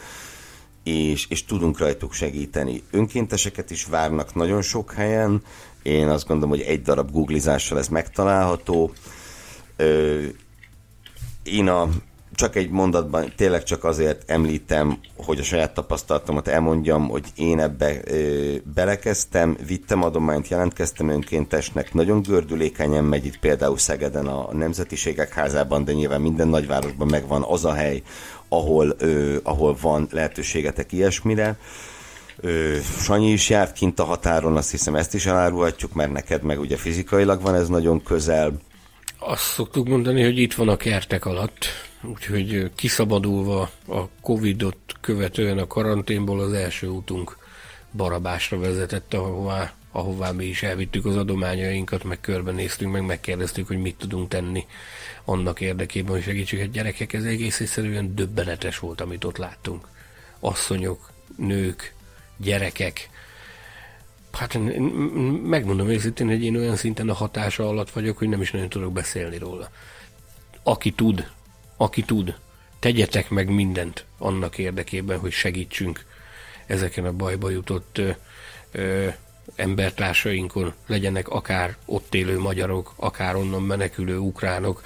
és, és tudunk rajtuk segíteni. Önkénteseket is várnak nagyon sok helyen, én azt gondolom, hogy egy darab googlizással ez megtalálható. Ö, én a Csak egy mondatban, tényleg csak azért említem, hogy a saját tapasztalatomat elmondjam, hogy én ebbe ö, belekezdtem, vittem adományt, jelentkeztem önkéntesnek, nagyon gördülékenyen megy itt például Szegeden a Nemzetiségek Házában, de nyilván minden nagyvárosban megvan az a hely, ahol, ö, ahol van lehetőségetek ilyesmire. Ö, Sanyi is járt kint a határon, azt hiszem ezt is elárulhatjuk, mert neked meg ugye fizikailag van ez nagyon közel. Azt szoktuk mondani, hogy itt van a kertek alatt, úgyhogy kiszabadulva a Covidot követően a karanténból az első útunk Barabásra vezetett, ahová, ahová mi is elvittük az adományainkat, meg körbenéztünk, meg megkérdeztük, hogy mit tudunk tenni annak érdekében, hogy segítsük a gyerekek. Ez egész egyszerűen döbbenetes volt, amit ott láttunk. Asszonyok, nők, gyerekek. Hát megmondom őszintén, hogy én olyan szinten a hatása alatt vagyok, hogy nem is nagyon tudok beszélni róla. Aki tud, aki tud, tegyetek meg mindent annak érdekében, hogy segítsünk ezeken a bajba jutott ö, ö, embertársainkon, legyenek akár ott élő magyarok, akár onnan menekülő ukránok,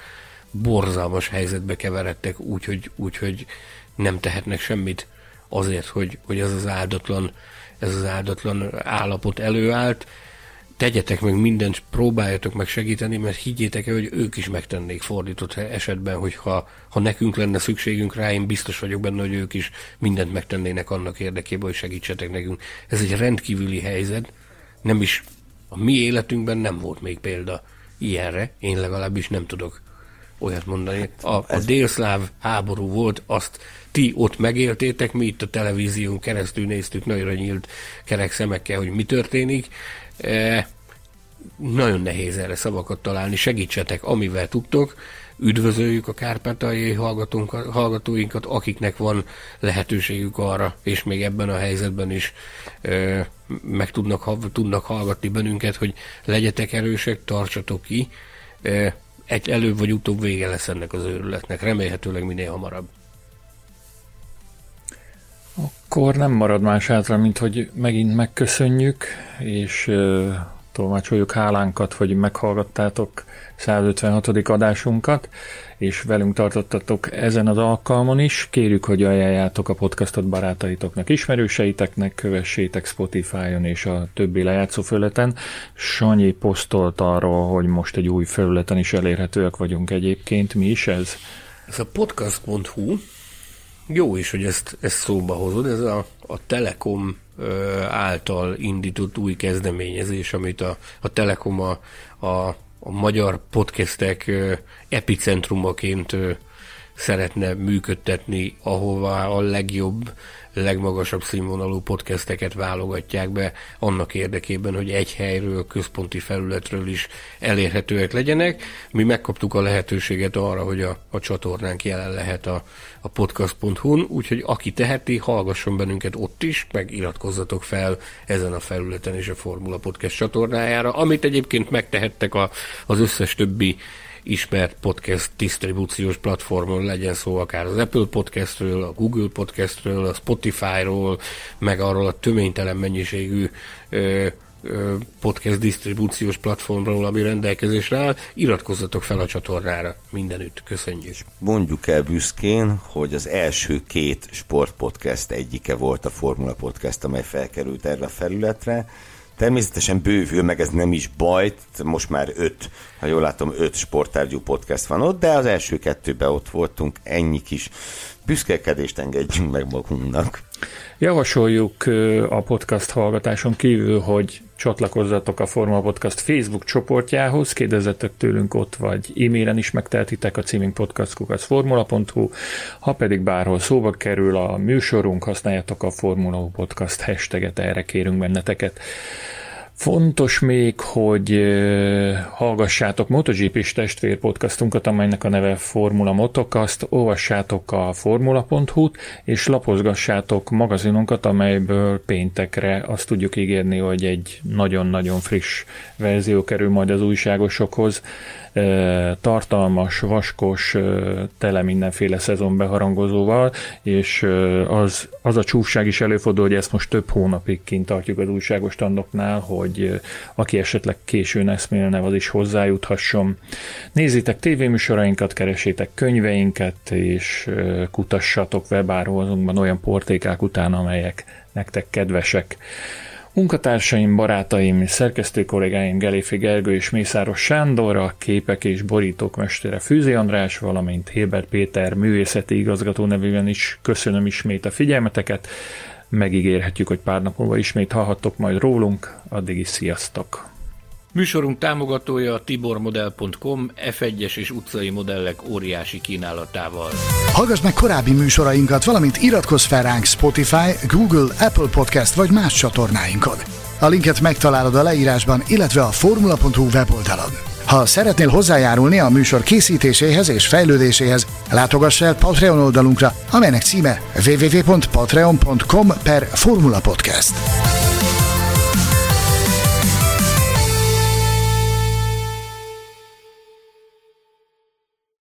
borzalmas helyzetbe keveredtek, úgyhogy úgy, hogy nem tehetnek semmit azért, hogy, hogy ez az áldatlan ez az áldatlan állapot előállt. Tegyetek meg mindent, próbáljatok meg segíteni, mert higgyétek el, hogy ők is megtennék fordított esetben, hogy ha, ha nekünk lenne szükségünk rá, én biztos vagyok benne, hogy ők is mindent megtennének annak érdekében, hogy segítsetek nekünk. Ez egy rendkívüli helyzet, nem is a mi életünkben nem volt még példa ilyenre, én legalábbis nem tudok olyat mondani. A, a délszláv háború volt, azt ti ott megéltétek, mi itt a televízión keresztül néztük nagyra nyílt kerek szemekkel, hogy mi történik. E, nagyon nehéz erre szavakat találni, segítsetek, amivel tudtok. Üdvözöljük a kárpátaljai hallgatóinkat, akiknek van lehetőségük arra, és még ebben a helyzetben is e, meg tudnak, tudnak hallgatni bennünket, hogy legyetek erősek, tartsatok ki, e, Egy előbb vagy utóbb vége lesz ennek az őrületnek, remélhetőleg minél hamarabb. Akkor nem marad más hátra, mint hogy megint megköszönjük, és uh, tolmácsoljuk hálánkat, hogy meghallgattátok száz ötvenhatodik adásunkat, és velünk tartottatok ezen az alkalmon is. Kérjük, hogy ajánljátok a podcastot barátaitoknak, ismerőseiteknek, kövessétek Spotify-on és a többi lejátszó felületen. Sanyi posztolt arról, hogy most egy új felületen is elérhetőek vagyunk egyébként. Mi is ez? Ez a podcast pont hu. Jó is, hogy ezt, ezt szóba hozod. Ez a, a Telekom által indított új kezdeményezés, amit a, a Telekom a, a a magyar podcastek epicentrumaként szeretne működtetni, ahová a legjobb, legmagasabb színvonalú podcasteket válogatják be annak érdekében, hogy egy helyről, központi felületről is elérhetőek legyenek. Mi megkaptuk a lehetőséget arra, hogy a, a csatornánk jelen lehet a, a podcast pont hu-n, úgyhogy aki teheti, hallgasson bennünket ott is, meg iratkozzatok fel ezen a felületen és a Formula Podcast csatornájára, amit egyébként megtehettek a, az összes többi ismert podcast disztribúciós platformon, legyen szó akár az Apple Podcastről, a Google Podcastről, a Spotifyról, meg arról a töménytelen mennyiségű ö, ö, podcast disztribúciós platformról, ami rendelkezésre áll. Iratkozzatok fel a csatornára mindenütt. Köszönjük. Mondjuk el büszkén, hogy az első két sportpodcast egyike volt a Formula Podcast, amely felkerült erre a felületre. Természetesen bővül, meg ez nem is baj, most már öt, ha jól látom, öt sporttárgyú podcast van ott, de az első kettőben ott voltunk, ennyi kis büszkélkedést engedjünk meg magunknak. Javasoljuk a podcast hallgatáson kívül, hogy csatlakozzatok a Formula Podcast Facebook csoportjához, kérdezzetek tőlünk ott, vagy e-mailen is megtehetitek, a címünk podcast kukac formula pont hu, ha pedig bárhol szóba kerül a műsorunk, használjátok a Formula Podcast hashtaget, erre kérünk benneteket. Fontos még, hogy hallgassátok MotoGP-s testvér podcastunkat, amelynek a neve Formula Motocast, olvassátok a formula pont hu-t, és lapozgassátok magazinunkat, amelyből péntekre azt tudjuk ígérni, hogy egy nagyon-nagyon friss verzió kerül majd az újságosokhoz. Tartalmas, vaskos, tele mindenféle szezonbeharangozóval, és az, az a csúfság is előfordul, hogy ezt most több hónapig kint tartjuk az újságos standoknál, hogy aki esetleg későn eszmélne, az is hozzájuthasson. Nézzétek tévéműsorainkat, keresétek könyveinket, és kutassatok webáruházunkban olyan portékák után, amelyek nektek kedvesek. Munkatársaim, barátaim, szerkesztő kollégáim Gellérfi Gergő és Mészáros Sándor, a képek és borítók mestere Fűzi András, valamint Héber Péter művészeti igazgató nevében is köszönöm ismét a figyelmeteket. Megígérhetjük, hogy pár nap múlva ismét hallhattok majd rólunk, addig is sziasztok! Műsorunk támogatója a Tibormodel pont com ef egyes és utcai modellek óriási kínálatával. Hallgass meg korábbi műsorainkat, valamint iratkozz fel ránk Spotify, Google, Apple Podcast vagy más csatornáinkon. A linket megtalálod a leírásban, illetve a formula pont hu weboldalon. Ha szeretnél hozzájárulni a műsor készítéséhez és fejlődéséhez, látogass el Patreon oldalunkra, amelynek címe double-u double-u double-u pont patreon pont com per formula podcast.